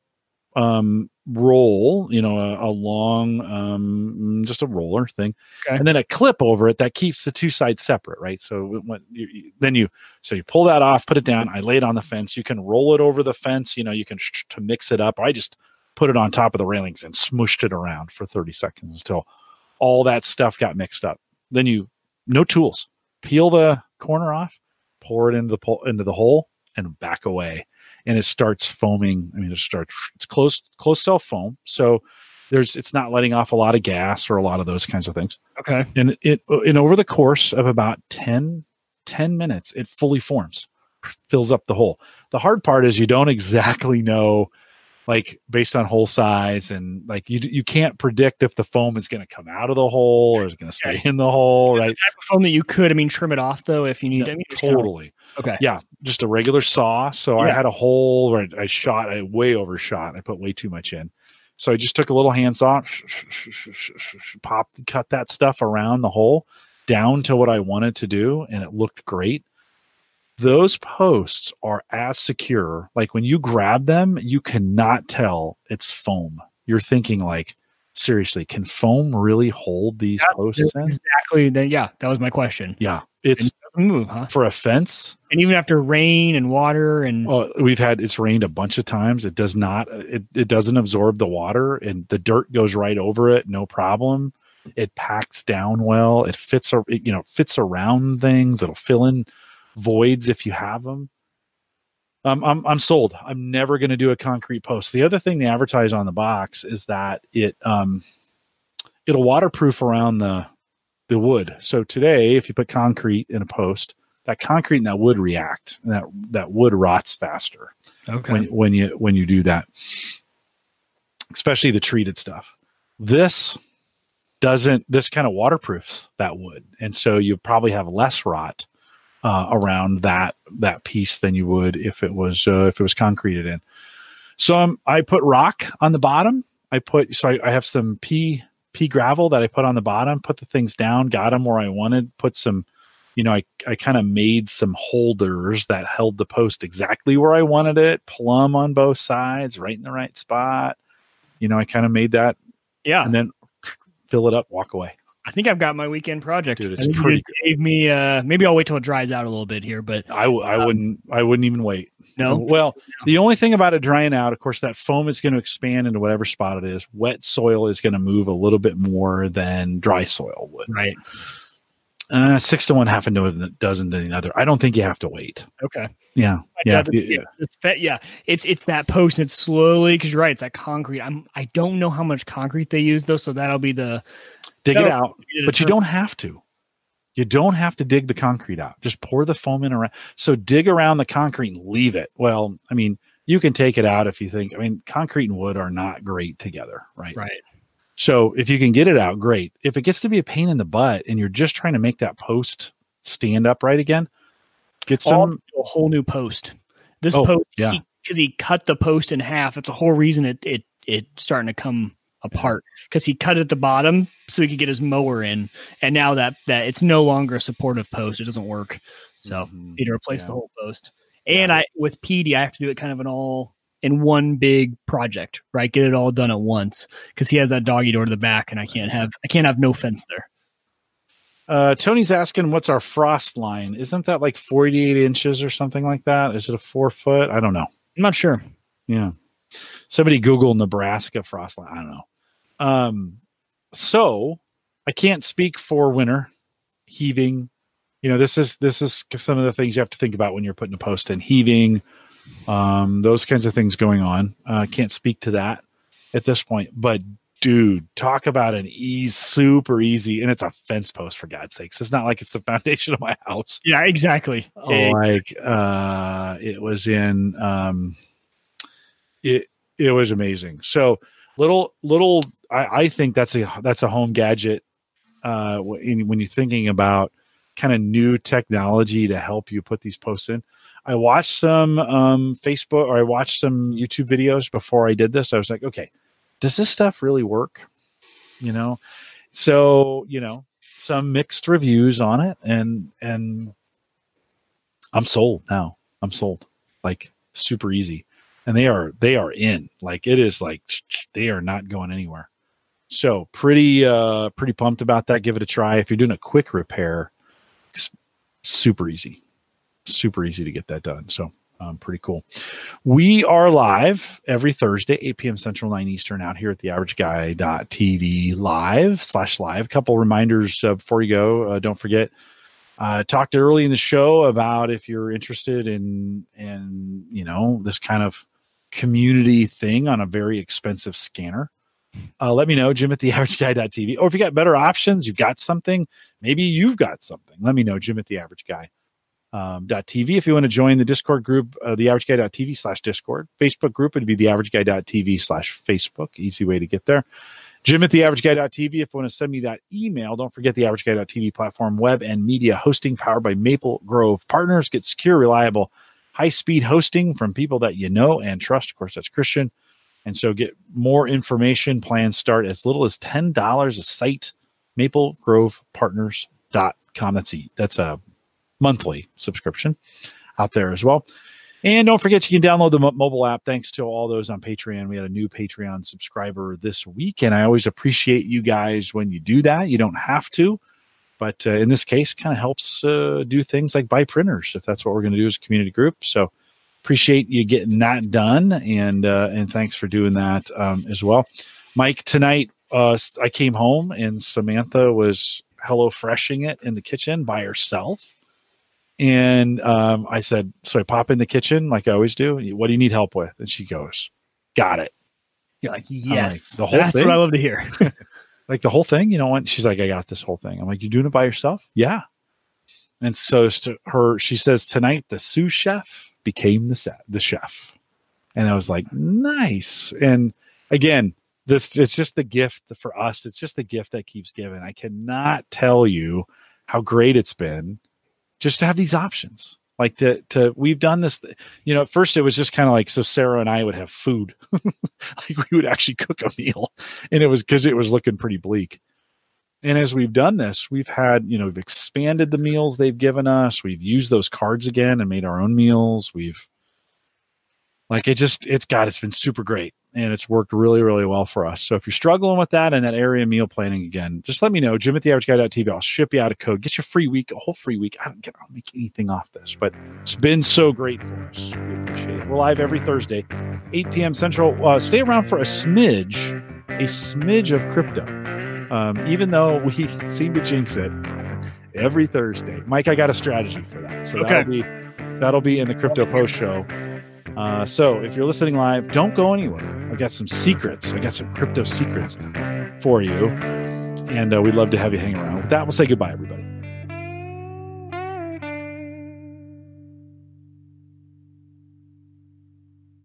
um, roll, you know, a, a long, um, just a roller thing. Okay. And then a clip over it that keeps the two sides separate, right? So it went, you, you, then you, so you pull that off, put it down. I lay it on the fence. You can roll it over the fence. You know, you can sh- to mix it up. I just put it on top of the railings and smooshed it around for thirty seconds until all that stuff got mixed up. Then you, no tools, peel the corner off, pour it into the po- into the hole and back away. And it starts foaming. I mean, it starts, it's closed, closed cell foam. So there's, it's not letting off a lot of gas or a lot of those kinds of things. Okay. And it, and over the course of about ten minutes, it fully forms, fills up the hole. The hard part is you don't exactly know, like based on hole size and like you, you can't predict if the foam is going to come out of the hole or is it going to stay yeah. in the hole, right? The type of foam that you could, I mean, trim it off though, if you need no, I mean, totally. Okay. Yeah. Just a regular saw. So yeah. I had a hole where I shot, I way overshot. I put way too much in. So I just took a little hand saw, sh- sh- sh- sh- sh- sh- popped, cut that stuff around the hole. down to what I wanted to do, and it looked great. Those posts are as secure. Like when you grab them, you cannot tell it's foam. You're thinking like, seriously, can foam really hold these That's posts? Exactly. That, yeah, that was my question. Yeah, it's it doesn't move, huh? For a fence, and even after rain and water and oh, we've had it's rained a bunch of times. It does not. It it doesn't absorb the water, and the dirt goes right over it, no problem. It packs down well. It fits. It, you know, fits around things. It'll fill in voids if you have them. Um, I'm I'm sold. I'm never going to do a concrete post. The other thing they advertise on the box is that it um it'll waterproof around the the wood. So today, if you put concrete in a post, that concrete and that wood react, and that that wood rots faster. Okay. When when you when you do that, especially the treated stuff. This doesn't. This kind of waterproofs that wood, and so you probably have less rot Uh, around that that piece than you would if it was uh, if it was concreted in. So um, I put rock on the bottom. I put so I, I have some pea pea gravel that I put on the bottom. Put the things down. Got them where I wanted. Put some, you know, I I kind of made some holders that held the post exactly where I wanted it. Plumb on both sides, right in the right spot. You know, I kind of made that. Yeah, and then fill it up. Walk away. I think I've got my weekend project. Dude, it's pretty good. Gave me, uh, maybe I'll wait till it dries out a little bit here, but I, w- I um, wouldn't, I wouldn't even wait. No. Well, no. The only thing about it drying out, of course, that foam is going to expand into whatever spot it is. Wet soil is going to move a little bit more than dry soil would. Right. Uh, six to one, half a dozen to the other. I don't think you have to wait. Okay. Yeah. Yeah. Yeah. yeah. It's, yeah. It's, it's that post. It's slowly, cause you're right. It's that concrete. I'm, I don't know how much concrete they use though. So that'll be the, Dig no, it out, but you don't have to. You don't have to dig the concrete out. Just pour the foam in around. So dig around the concrete and leave it. Well, I mean, you can take it out if you think. I mean, concrete and wood are not great together, right? Right. So if you can get it out, great. If it gets to be a pain in the butt and you're just trying to make that post stand upright again, get some a whole new post. This oh, post, because yeah. he, he cut the post in half. That's a whole reason it it it starting to come apart, because he cut it at the bottom so he could get his mower in, and now that that it's no longer a supportive post, it doesn't work. So mm-hmm. need to replace yeah. the whole post. And yeah. I with P D, I have to do it kind of an all in one big project, right? Get it all done at once, because he has that doggy door to the back, and I can't have I can't have no fence there. Uh, Tony's asking, what's our frost line? Isn't that like forty-eight inches or something like that? Is it a four foot? I don't know. I'm not sure. Yeah, somebody Google Nebraska frost line. I don't know. Um, so I can't speak for winter heaving. You know, this is, this is some of the things you have to think about when you're putting a post in, heaving, um, those kinds of things going on. I uh, can't speak to that at this point, but dude, talk about an ease, super easy. And it's a fence post, for God's sakes. It's not like it's the foundation of my house. Yeah, exactly. Like, uh, it was in, um, it, it was amazing. So little, little, I think that's a that's a home gadget uh, when you're thinking about kind of new technology to help you put these posts in. I watched some um, Facebook or I watched some YouTube videos before I did this. I was like, okay, does this stuff really work? You know, so you know, some mixed reviews on it, and and I'm sold now. I'm sold. Like super easy, and they are they are in. Like it is like they are not going anywhere. So pretty, uh, pretty pumped about that. Give it a try. If you're doing a quick repair, it's super easy, super easy to get that done. So um, pretty cool. We are live every Thursday, eight p.m. Central, nine Eastern, out here at the average guy dot t v live slash live. A couple reminders uh, before you go. Uh, don't forget, uh, talked early in the show about if you're interested in, in, you know, this kind of community thing on a very expensive scanner. Uh, let me know, Jim at the average guy dot t v. Or if you got better options, you've got something, maybe you've got something. Let me know, Jim at the average guy dot t v. Um, if you want to join the Discord group, uh, the average guy dot t v slash Discord. Facebook group would be the average guy dot t v slash Facebook. Easy way to get there. Jim at the average guy dot t v. If you want to send me that email, don't forget the average guy dot t v platform, web and media hosting powered by Maple Grove Partners. Get secure, reliable, high-speed hosting from people that you know and trust. Of course, that's Christian. And so get more information. Plans start as little as ten dollars a site, maple grove partners Windows Hello dot com. That's a, that's a monthly subscription out there as well. And don't forget, you can download the mobile app. Thanks to all those on Patreon. We had a new Patreon subscriber this week, and I always appreciate you guys when you do that. You don't have to, but uh, in this case, kind of helps uh, do things like buy printers, if that's what we're going to do as a community group. So appreciate you getting that done, and uh, and thanks for doing that um, as well. Mike, tonight uh, I came home, and Samantha was HelloFreshing it in the kitchen by herself. And um, I said, so I pop in the kitchen like I always do. What do you need help with? And she goes, got it. You're like, yes, like, the whole that's thing? What I love to hear. Like the whole thing, you know, and she's like, I got this whole thing. I'm like, you're doing it by yourself? Yeah. And so to her, she says, tonight the sous chef became the the chef. And I was like, nice. And again, this it's just the gift for us. It's just the gift that keeps giving. I cannot tell you how great it's been. Just to have these options, like to, to we've done this, you know, at first it was just kind of like, so Sarah and I would have food, like we would actually cook a meal, and it was because it was looking pretty bleak. And as we've done this, we've had, you know, we've expanded the meals they've given us. We've used those cards again and made our own meals. We've like, it just, it's God, it's been super great, and it's worked really, really well for us. So if you're struggling with that and that area of meal planning again, just let me know. Jim at the average guy dot t v. I'll ship you out a code. Get your free week, a whole free week. I don't, I don't make anything off this, but it's been so great for us. We appreciate it. We're live every Thursday, eight p.m. Central. Uh, stay around for a smidge, a smidge of crypto, um, even though we seem to jinx it every Thursday. Mike, I got a strategy for that. So okay. that'll be that'll be in the Crypto Post Show. Uh, so if you're listening live, don't go anywhere. I've got some secrets. I got some crypto secrets for you. And uh, we'd love to have you hang around. With that, we'll say goodbye, everybody.